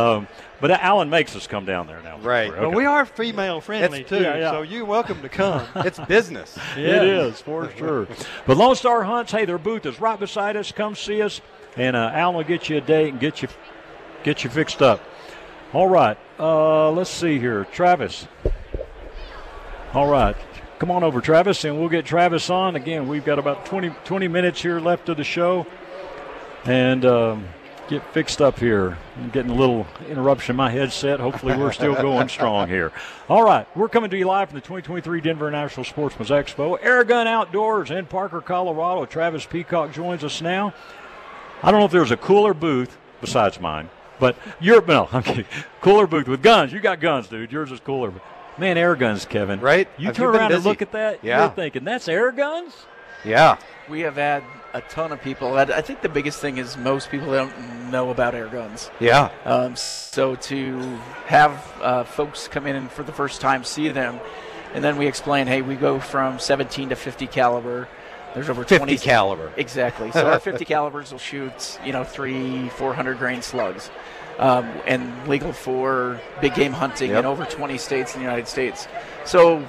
hey. But Alan makes us come down there now. Right. Okay. Well, we are female-friendly, too, so you're welcome to come. It's business. It is, for sure. But Lone Star Hunts, hey, their booth is right beside us. Come see us, and Alan will get you a date and get you fixed up. All right. Let's see here. Travis. All right. Come on over, Travis, and we'll get Travis on. Again, we've got about 20 minutes here left of the show. And get fixed up here. I'm getting a little interruption in my headset. Hopefully we're still going strong here. All right, we're coming to you live from the 2023 Denver National Sportsman's Expo. Airgun Outdoors in Parker, Colorado. Travis Peacock joins us now. I don't know if there's a cooler booth besides mine, but I'm kidding. Cooler booth with guns. You got guns, dude. Yours is cooler. Man, air guns, Kevin. Right? You turn around and look at that, you're thinking, that's air guns? Yeah. We have had a ton of people. I think the biggest thing is most people don't didn't know about air guns. Yeah. So to have folks come in and for the first time see them, and then we explain, hey, we go from 17 to 50 caliber. There's over 20. 50 caliber. Exactly. So our 50 calibers will shoot, 300-400 grain slugs, and legal for big game hunting in over 20 states in the United States. So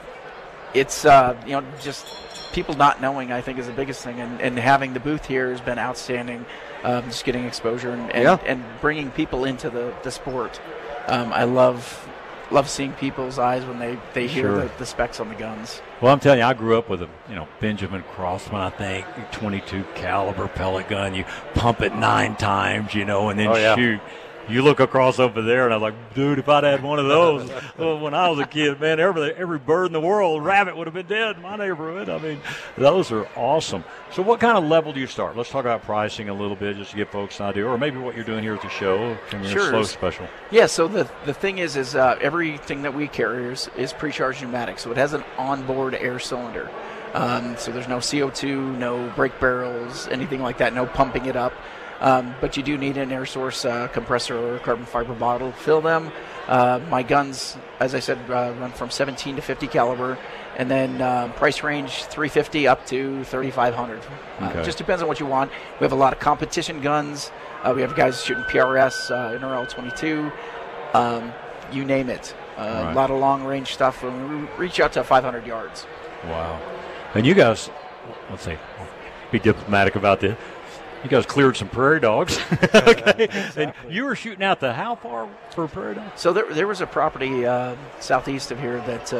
it's, just people not knowing, I think, is the biggest thing. And having the booth here has been outstanding, just getting exposure and bringing people into the sport. I love seeing people's eyes when they hear the specs on the guns. Well, I'm telling you, I grew up with a Benjamin Crossman, I think, 22 caliber pellet gun. You pump it 9 times, and then shoot. You look across over there, and I was like, dude, if I'd had one of those when I was a kid, man, every bird in the world, rabbit would have been dead in my neighborhood. I mean, those are awesome. So what kind of level do you start? Let's talk about pricing a little bit just to give folks an idea, or maybe what you're doing here at the show. Sure. Slow special. Yeah, so the thing is everything that we carry is pre-charged pneumatic, so it has an onboard air cylinder. So there's no CO2, no brake barrels, anything like that, no pumping it up. But you do need an air source compressor or a carbon fiber bottle to fill them. My guns, as I said, run from 17 to 50 caliber, and then price range 350 up to 3,500. Okay. Just depends on what you want. We have a lot of competition guns. We have guys shooting PRS, NRL 22, you name it. Right. A lot of long range stuff. And we reach out to 500 yards. Wow. And you guys, let's see, be diplomatic about this. You guys cleared some prairie dogs, okay? Exactly. And you were shooting out the how far for prairie dogs? So there was a property southeast of here that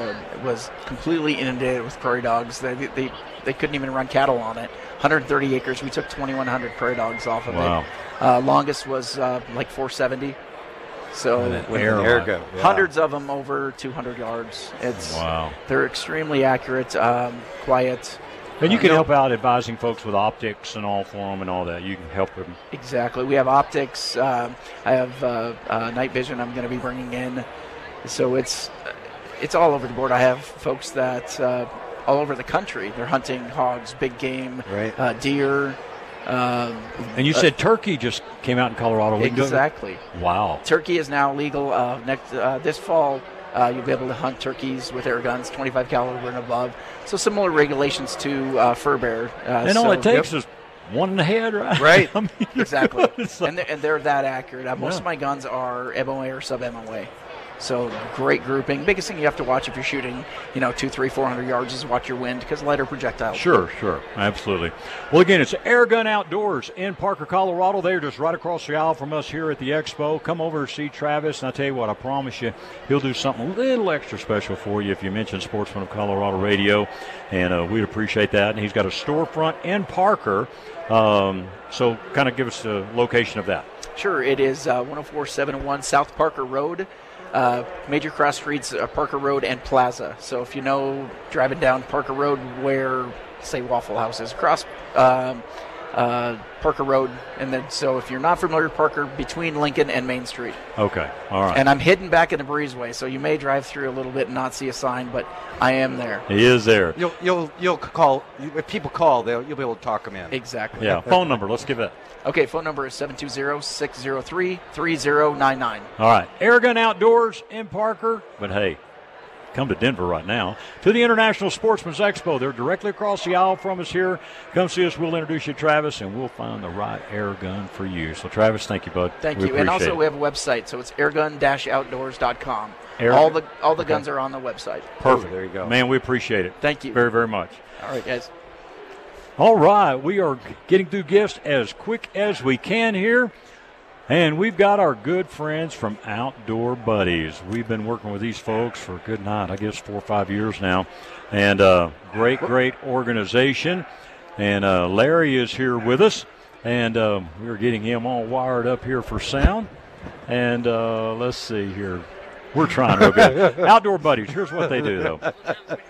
was completely inundated with prairie dogs. They couldn't even run cattle on it. 130 acres. We took 2,100 prairie dogs off of it. Longest was like 470. So Airgun. Yeah. Hundreds of them over 200 yards. They're extremely accurate, quiet. And you can help out advising folks with optics and all for them and all that. You can help them. Exactly. We have optics. I have night vision I'm going to be bringing in. So it's all over the board. I have folks that all over the country. They're hunting hogs, big game, right. Deer. And you said turkey just came out in Colorado. Exactly. Wow. Turkey is now legal. This fall, you'll be able to hunt turkeys with air guns, 25 caliber and above. So similar regulations to fur bear. And all it takes is one in the head, right? Right. I mean, exactly. And they're that accurate. Most of my guns are MOA or sub-MOA. So great grouping. Biggest thing you have to watch if you're shooting, 200, 300, 400 yards is watch your wind because lighter projectiles. Sure. Absolutely. Well, again, it's Airgun Outdoors in Parker, Colorado. They're just right across the aisle from us here at the expo. Come over and see Travis, and I tell you what, I promise you, he'll do something a little extra special for you if you mention Sportsman of Colorado Radio, and we'd appreciate that. And he's got a storefront in Parker. So kind of give us the location of that. Sure. It is 104-701 South Parker Road. Major cross streets, Parker Road and Plaza. So if driving down Parker Road where, say, Waffle House is, across Parker Road. And then, so if you're not familiar with Parker, between Lincoln and Main Street. Okay, all right. And I'm hidden back in the breezeway, so you may drive through a little bit and not see a sign, but I am there. He is there. You'll call. If people call, you'll be able to talk them in. Exactly. Yeah, phone number. Let's give it. Okay, phone number is 720-603-3099. All right, Airgun Outdoors in Parker. But hey, come to Denver right now to the International Sportsman's Expo. They're directly across the aisle from us here. Come see us. We'll introduce you to Travis, and we'll find the right air gun for you. So, Travis, thank you, bud. Thank you. And also, we have a website, so it's airgun-outdoors.com. All the guns are on the website. Perfect. There you go. Man, we appreciate it. Thank you very, very much. All right, guys. All right. We are getting through gifts as quick as we can here. And we've got our good friends from Outdoor Buddies. We've been working with these folks for, 4 or 5 years now. And great organization. And Larry is here with us. And we're getting him all wired up here for sound. And let's see here. We're trying real good. Outdoor Buddies, here's what they do, though.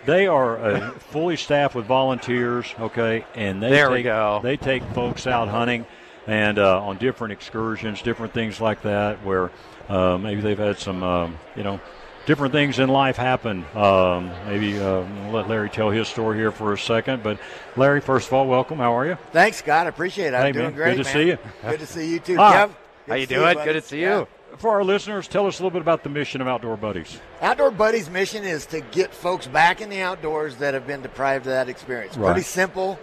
They are fully staffed with volunteers, okay? And they take folks out hunting. And on different excursions, different things like that, where maybe they've had some, different things in life happen. Maybe I'll let Larry tell his story here for a second. But, Larry, first of all, welcome. How are you? Thanks, Scott. I appreciate it. I'm doing great, man. Good to see you. Good to see you, too, Kev. How you doing? Good to see you. For our listeners, tell us a little bit about the mission of Outdoor Buddies. Outdoor Buddies' mission is to get folks back in the outdoors that have been deprived of that experience. Right. Pretty simple.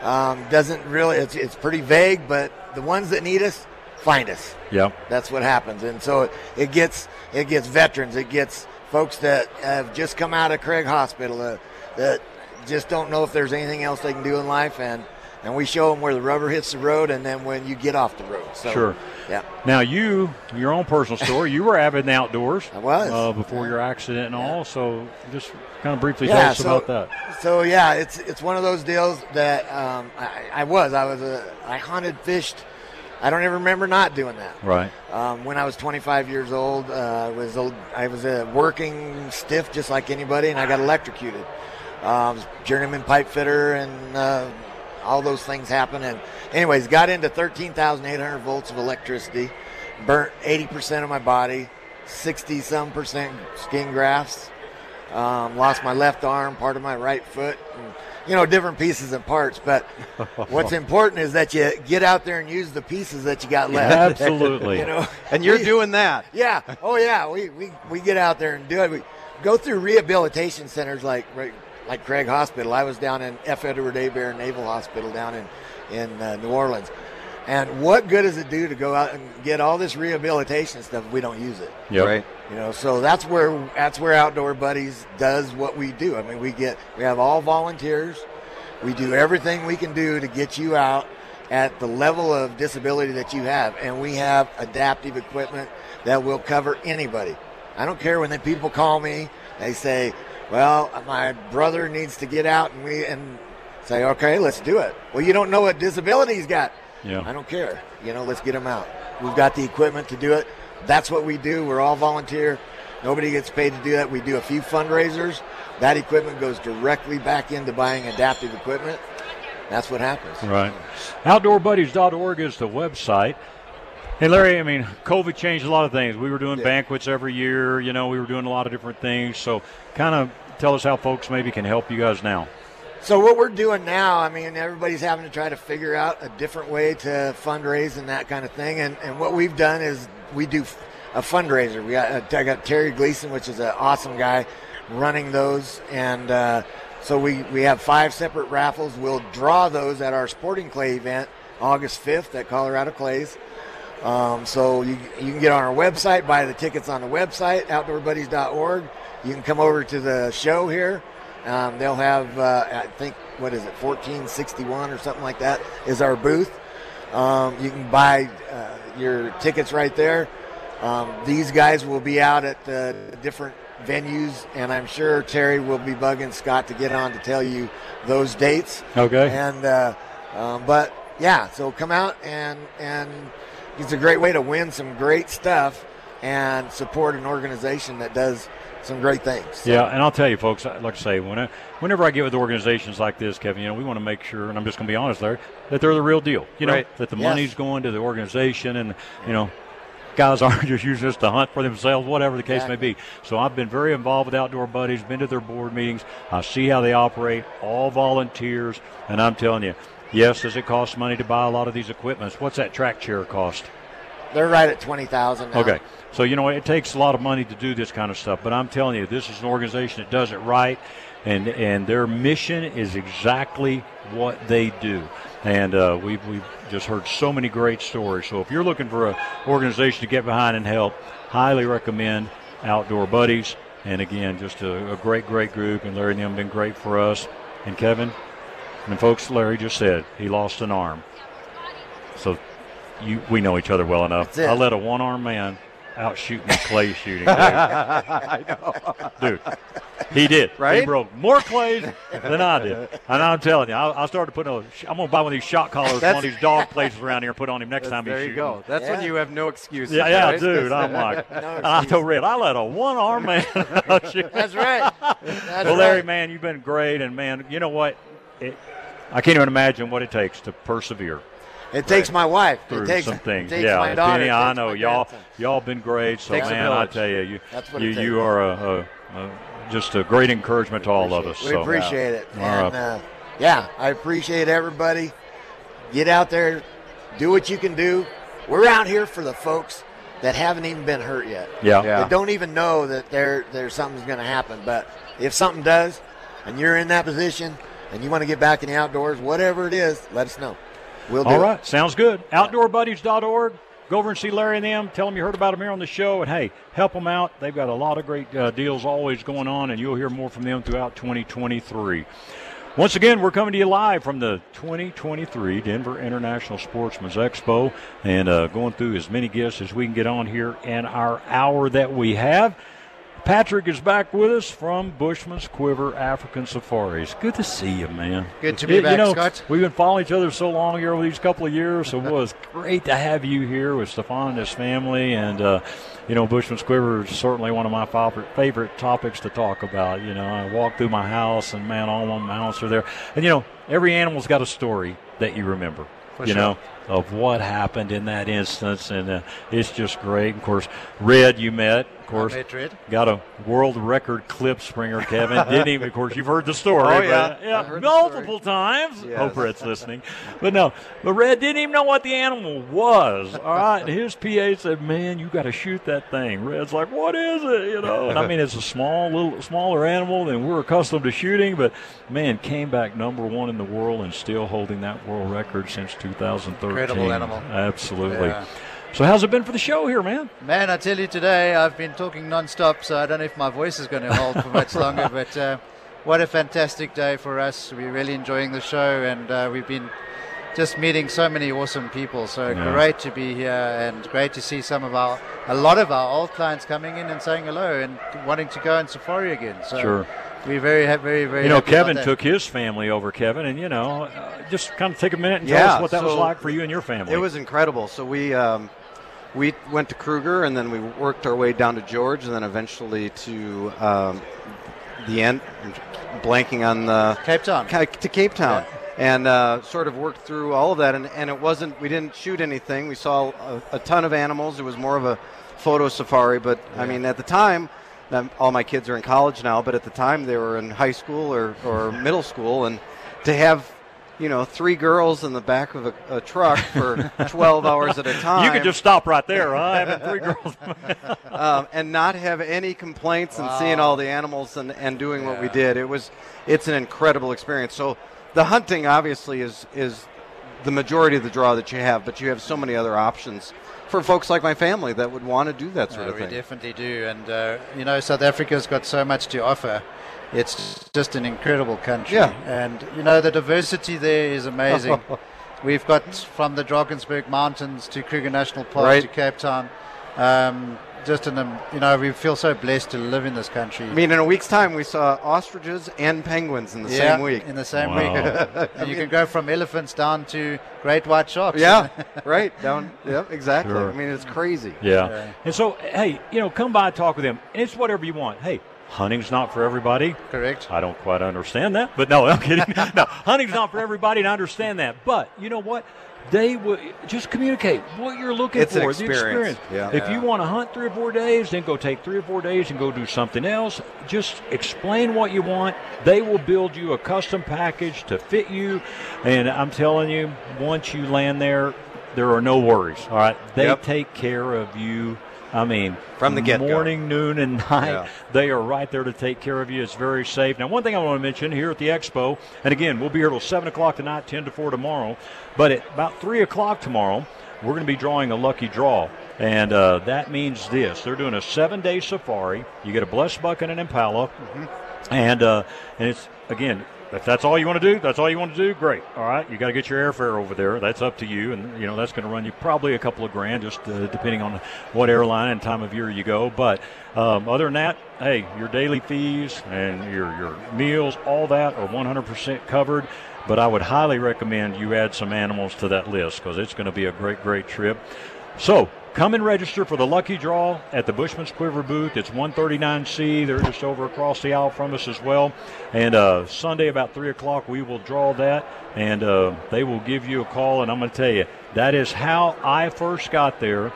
Doesn't really, it's pretty vague, but the ones that need us find us. Yeah, that's what happens. And so it gets veterans, it gets folks that have just come out of Craig Hospital, that just don't know if there's anything else they can do in life, and we show them where the rubber hits the road, and then when you get off the road. So, sure. Yeah. Now your own personal story. You were avid in the outdoors. I was before your accident and all. So just kind of briefly tell us about that. So yeah, it's one of those deals that I hunted, fished. I don't ever remember not doing that. Right. When I was 25 years old, I was working stiff just like anybody, and I got electrocuted. I was journeyman pipe fitter, and all those things happen. And anyways, got into 13,800 volts of electricity, burnt 80% of my body, 60-some% skin grafts, lost my left arm, part of my right foot, and, you know, different pieces and parts. But what's important is that you get out there and use the pieces that you got left. Absolutely. You know, and you're doing that. Yeah. Oh yeah. We get out there and do it. We go through rehabilitation centers like Craig Hospital. I was down in F. Edward A. Bear Naval Hospital down in New Orleans. And what good does it do to go out and get all this rehabilitation stuff if we don't use it? Yeah. Right. You know, so that's where Outdoor Buddies does what we do. I mean, we have all volunteers. We do everything we can do to get you out at the level of disability that you have, and we have adaptive equipment that will cover anybody. I don't care when the people call me, they say, "Well, my brother needs to get out," and we say, "Okay, let's do it." Well, you don't know what disability he's got. Yeah. I don't care. You know, let's get him out. We've got the equipment to do it. That's what we do. We're all volunteer. Nobody gets paid to do that. We do a few fundraisers. That equipment goes directly back into buying adaptive equipment. That's what happens. Right. Outdoorbuddies.org is the website. Hey, Larry, I mean, COVID changed a lot of things. We were doing banquets every year. You know, we were doing a lot of different things. So kind of tell us how folks maybe can help you guys now. So what we're doing now, I mean, everybody's having to try to figure out a different way to fundraise and that kind of thing. And what we've done is we do a fundraiser. I got Terry Gleason, which is an awesome guy, running those. And so we have 5 separate raffles. We'll draw those at our Sporting Clay event August 5th at Colorado Clays. So you can get on our website, buy the tickets on the website, outdoorbuddies.org. You can come over to the show here. They'll have, I think, 1461 or something like that is our booth. You can buy your tickets right there. These guys will be out at the different venues, and I'm sure Terry will be bugging Scott to get on to tell you those dates. Okay. And but, yeah, so come out, and it's a great way to win some great stuff and support an organization that does some great things. So. Yeah, and I'll tell you, folks, like I say, whenever I get with organizations like this, Kevin, you know, we want to make sure, and I'm just going to be honest there, that they're the real deal. You know, that the money's going to the organization, and, you know, guys aren't just using this to hunt for themselves, whatever the case may be. So I've been very involved with Outdoor Buddies, been to their board meetings. I see how they operate, all volunteers, and I'm telling you, yes, does it cost money to buy a lot of these equipments? What's that track chair cost? They're right at $20,000 now. Okay. So, you know, it takes a lot of money to do this kind of stuff. But I'm telling you, this is an organization that does it right, and their mission is exactly what they do. And we've just heard so many great stories. So if you're looking for an organization to get behind and help, highly recommend Outdoor Buddies. And, again, just a great, great group. And Larry and them have been great for us. And, Kevin? And folks, Larry just said he lost an arm. So we know each other well enough. I let a one-armed man out shoot me clay shooting. Dude. I know. Dude, he did. Right? He broke more clays than I did. And I'm telling you, I started putting I'm going to buy one of these shot collars from one of these dog places around here and put on him next time he shoots. There you go. That's when you have no excuses. Yeah, yeah, right? Dude. I'm like, no, I told Red, I let a one-armed man out shoot. That's right. Well, Larry, man, you've been great. And, man, you know what? I can't even imagine what it takes to persevere. It takes my wife. It takes some things. It takes my daughter. It takes I know y'all been great. So man, I tell you, you are just a great encouragement to all of us. We appreciate it. And I appreciate everybody. Get out there, do what you can do, We're out here for the folks that haven't even been hurt yet. Yeah. Yeah. They don't even know that there's something's going to happen. But if something does and you're in that position and you want to get back in the outdoors, whatever it is, let us know. We'll do it. All right. Sounds good. Outdoorbuddies.org. Go over and see Larry and them. Tell them you heard about them here on the show. And, hey, help them out. They've got a lot of great deals always going on, and you'll hear more from them throughout 2023. Once again, we're coming to you live from the 2023 Denver International Sportsman's Expo and going through as many guests as we can get on here in our hour that we have. Patrick is back with us from Bushman's Quiver African Safaris. Good to see you, man. Good to be back, Scott. We've been following each other so long here over these couple of years, so it was great to have you here with Stefan and his family. And, you know, Bushman's Quiver is certainly one of my favorite topics to talk about. You know, I walk through my house, and, man, all of my animals are there. And, you know, every animal's got a story that you remember. You know, of what happened in that instance, and it's just great. Of course, Red, you met, of course, got a world record clip springer, Kevin. Didn't even, of course, you've heard the story. Oh, yeah. Yeah, multiple times. Yes. Hope Red's listening. But no, but Red didn't even know what the animal was. All right, and his PA said, man, you got to shoot that thing. Red's like, what is it? You know, and I mean, it's a smaller animal than we're accustomed to shooting, but, man, came back number one in the world and still holding that world record since 2013. Incredible animal. Absolutely. Yeah. So how's it been for the show here, man? Man, I tell you, today I've been talking nonstop, so I don't know if my voice is going to hold for much longer. But what a fantastic day for us. We're really enjoying the show, and we've been just meeting so many awesome people. So great to be here, and great to see a lot of our old clients coming in and saying hello and wanting to go on safari again. So we're very, very, very. You know, Kevin took his family over, Kevin, and you know, just kind of take a minute and tell us what that was like for you and your family. It was incredible. So we went to Kruger, and then we worked our way down to George, and then eventually to the end. I'm blanking on the Cape Town, and sort of worked through all of that. And it wasn't. We didn't shoot anything. We saw a ton of animals. It was more of a photo safari. But I mean, at the time. All my kids are in college now, but at the time they were in high school or middle school, and to have, you know, three girls in the back of a truck for 12 hours at a time. You could just stop right there, huh? Having three girls. And not have any complaints and seeing all the animals and doing what we did. It's an incredible experience. So the hunting obviously is the majority of the draw that you have, but you have so many other options for folks like my family that would want to do that sort of thing. We definitely do. And, you know, South Africa's got so much to offer. It's just an incredible country. Yeah. And, you know, the diversity there is amazing. We've got from the Drakensberg Mountains to Kruger National Park to Cape Town. You know, we feel so blessed to live in this country. I mean, in a week's time, we saw ostriches and penguins in the same week. In the same week. And you can go from elephants down to great white sharks. Yeah, right. Down. Yep, exactly. Sure. I mean, it's crazy. Yeah. And so, hey, you know, come by and talk with them. And it's whatever you want. Hey, hunting's not for everybody. Correct. I don't quite understand that. But no, I'm kidding. No, hunting's not for everybody, and I understand that. But you know what? They would just communicate what you're looking for. An experience. The experience. Yeah. If you want to hunt 3 or 4 days, then go take 3 or 4 days and go do something else. Just explain what you want. They will build you a custom package to fit you. And I'm telling you, once you land there, there are no worries. All right. They take care of you. I mean, from the get-go. Morning, noon, and night, they are right there to take care of you. It's very safe. Now, one thing I want to mention here at the Expo, and again, we'll be here till 7 o'clock tonight, 10 to 4 tomorrow, but at about 3 o'clock tomorrow, we're going to be drawing a lucky draw, and that means this. They're doing a 7-day safari. You get a blessed buck and an impala, and it's, again, if that's all you want to do, great. All right, you got to get your airfare over there. That's up to you, and, you know, that's going to run you probably a couple of grand, just depending on what airline and time of year you go. But other than that, hey, your daily fees and your meals, all that are 100% covered. But I would highly recommend you add some animals to that list because it's going to be a great, great trip. So Come and register for the lucky draw at the Bushman's Quiver booth. It's 139C. They're just over across the aisle from us as well. And Sunday about 3 o'clock we will draw that, and they will give you a call. And I'm going to tell you, that is how I first got there.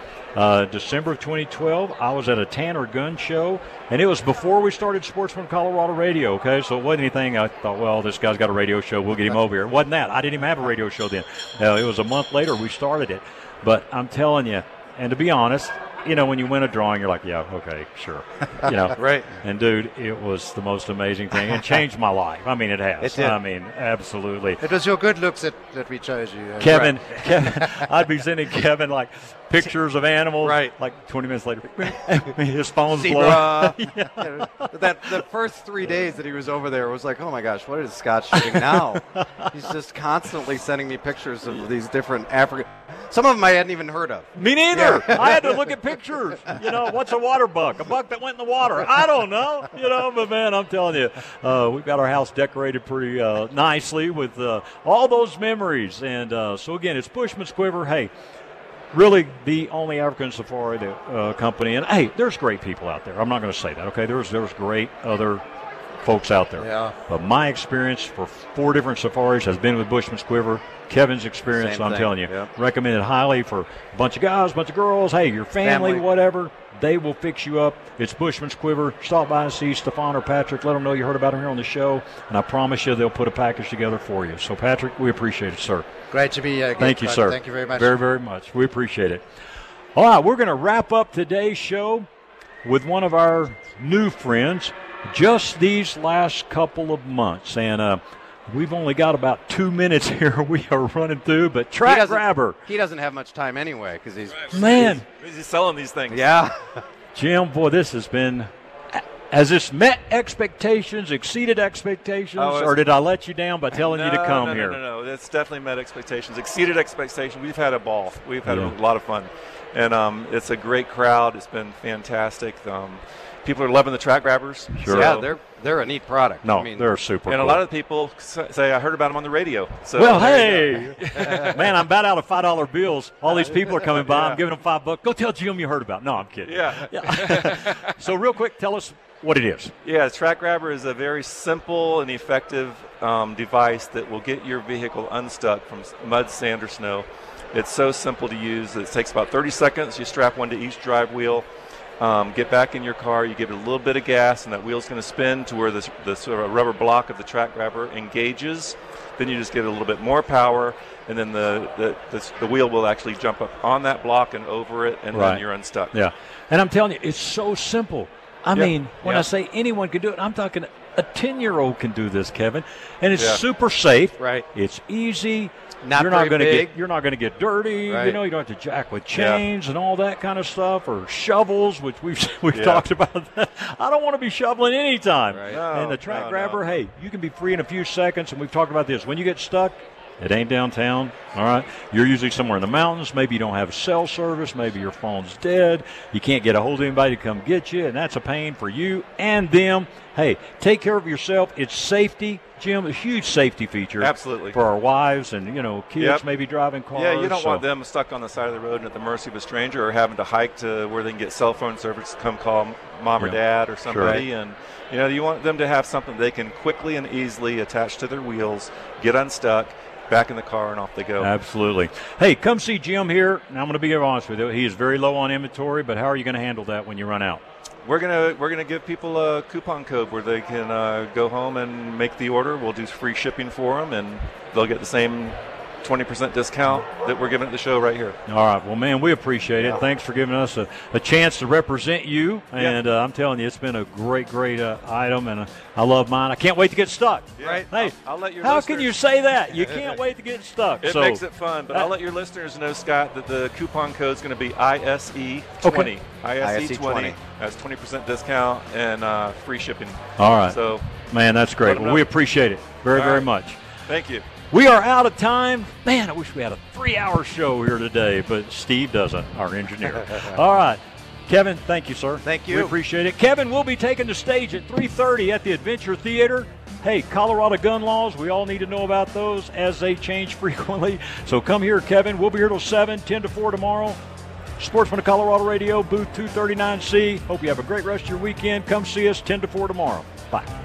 December of 2012, I was at a Tanner gun show, and it was before we started Sportsman Colorado Radio, okay? So it wasn't anything I thought, well, this guy's got a radio show, we'll get him over here. It wasn't that. I didn't even have a radio show then. It was a month later we started it. But I'm telling you, and to be honest, you know, when you win a drawing, you're like, yeah, okay, sure. You know, right. And, dude, it was the most amazing thing. It changed my life. I mean, it has. It did. I mean, absolutely. It was your good looks that we chose you. Kevin, right. Kevin, I'd be sending Kevin, like, pictures of animals. Right. Like, 20 minutes later, his phone's blown. Yeah. The first 3 days that he was over there was like, oh, my gosh, what is Scott shooting now? He's just constantly sending me pictures of these different African. Some of them I hadn't even heard of. Me neither. Yeah. I had to look at pictures. You know, what's a water buck? A buck that went in the water. I don't know. You know, but, man, I'm telling you, we've got our house decorated pretty nicely with all those memories. And so, again, it's Bushman's Quiver. Hey, really the only African safari company. And, hey, there's great people out there. I'm not going to say that, okay? There's great other folks out there. Yeah. But my experience for 4 different safaris has been with Bushman's Quiver. Kevin's experience, I'm telling you, yep. Recommended highly for a bunch of guys, bunch of girls, hey, your family, whatever. They will fix you up. It's Bushman's Quiver. Stop by and see Stefan or Patrick. Let them know you heard about them here on the show, and I promise you they'll put a package together for you. So, Patrick, we appreciate it, sir. Great to be here. Thank you, sir. Thank you very much. Very, very much. We appreciate it. All right, we're going to wrap up today's show with one of our new friends, just these last couple of months. And we've only got about 2 minutes here we are running through, but Track Grabber. He doesn't have much time anyway because he's – man. He's selling these things. Yeah. Jim, boy, this has been – has this met expectations, exceeded expectations, or did I let you down by telling you to come here? No. It's definitely met expectations, exceeded expectations. We've had a ball. We've had a lot of fun. And it's a great crowd. It's been fantastic. People are loving the Track Grabbers. Sure. So, yeah, they're a neat product. No, I mean, they're super cool. And a lot of people say, I heard about them on the radio. So, well, hey. Man, I'm about out of $5 bills. All these people are coming by. Yeah. I'm giving them $5. Go tell Jim you heard about. No, I'm kidding. Yeah. So real quick, tell us what it is. Yeah, Track Grabber is a very simple and effective device that will get your vehicle unstuck from mud, sand, or snow. It's so simple to use. It takes about 30 seconds. You strap one to each drive wheel. Get back in your car, you give it a little bit of gas, and that wheel's going to spin to where the sort of rubber block of the Track Grabber engages. Then you just give it a little bit more power, and then the wheel will actually jump up on that block and over it, and then you're unstuck. Yeah, and I'm telling you, it's so simple. I mean, when I say anyone can do it, I'm talking a 10-year-old can do this, Kevin. And it's super safe. Right. It's easy. You're not going to get dirty. Right. You know, you don't have to jack with chains and all that kind of stuff, or shovels, which we've talked about. That. I don't want to be shoveling any time. Right. No, and the Track Grabber, hey, you can be free in a few seconds. And we've talked about this. When you get stuck, it ain't downtown, all right? You're usually somewhere in the mountains. Maybe you don't have cell service. Maybe your phone's dead. You can't get a hold of anybody to come get you, and that's a pain for you and them. Hey, take care of yourself. It's safety, Jim, a huge safety feature. Absolutely. For our wives and, you know, kids maybe driving cars. Yeah, you don't want them stuck on the side of the road and at the mercy of a stranger, or having to hike to where they can get cell phone service to come call mom or dad or somebody. Sure. And, you know, you want them to have something they can quickly and easily attach to their wheels, get unstuck, back in the car, and off they go. Absolutely. Hey, come see Jim here. Now, I'm going to be honest with you. He is very low on inventory, but how are you going to handle that when you run out? We're gonna give people a coupon code where they can go home and make the order. We'll do free shipping for them, and they'll get the same 20% discount that we're giving at the show right here. All right. Well, man, we appreciate it. Thanks for giving us a chance to represent you. And I'm telling you, it's been a great item, and I love mine. I can't wait to get stuck. Yeah. Right? Hey, I'll let your listeners... can you say that? You can't wait to get stuck. It makes it fun, but I'll let your listeners know, Scott, that the coupon code is going to be ISE20. Okay. ISE20. That's 20% discount and free shipping. All right. So, man, that's great. Well, we appreciate it very much. Thank you. We are out of time. Man, I wish we had a 3-hour show here today, but Steve doesn't, our engineer. All right. Kevin, thank you, sir. Thank you. We appreciate it. Kevin will be taking the stage at 3:30 at the Adventure Theater. Hey, Colorado gun laws, we all need to know about those as they change frequently. So come here, Kevin. We'll be here till 7, 10 to 4 tomorrow. Sportsman of Colorado Radio, booth 239C. Hope you have a great rest of your weekend. Come see us 10 to 4 tomorrow. Bye.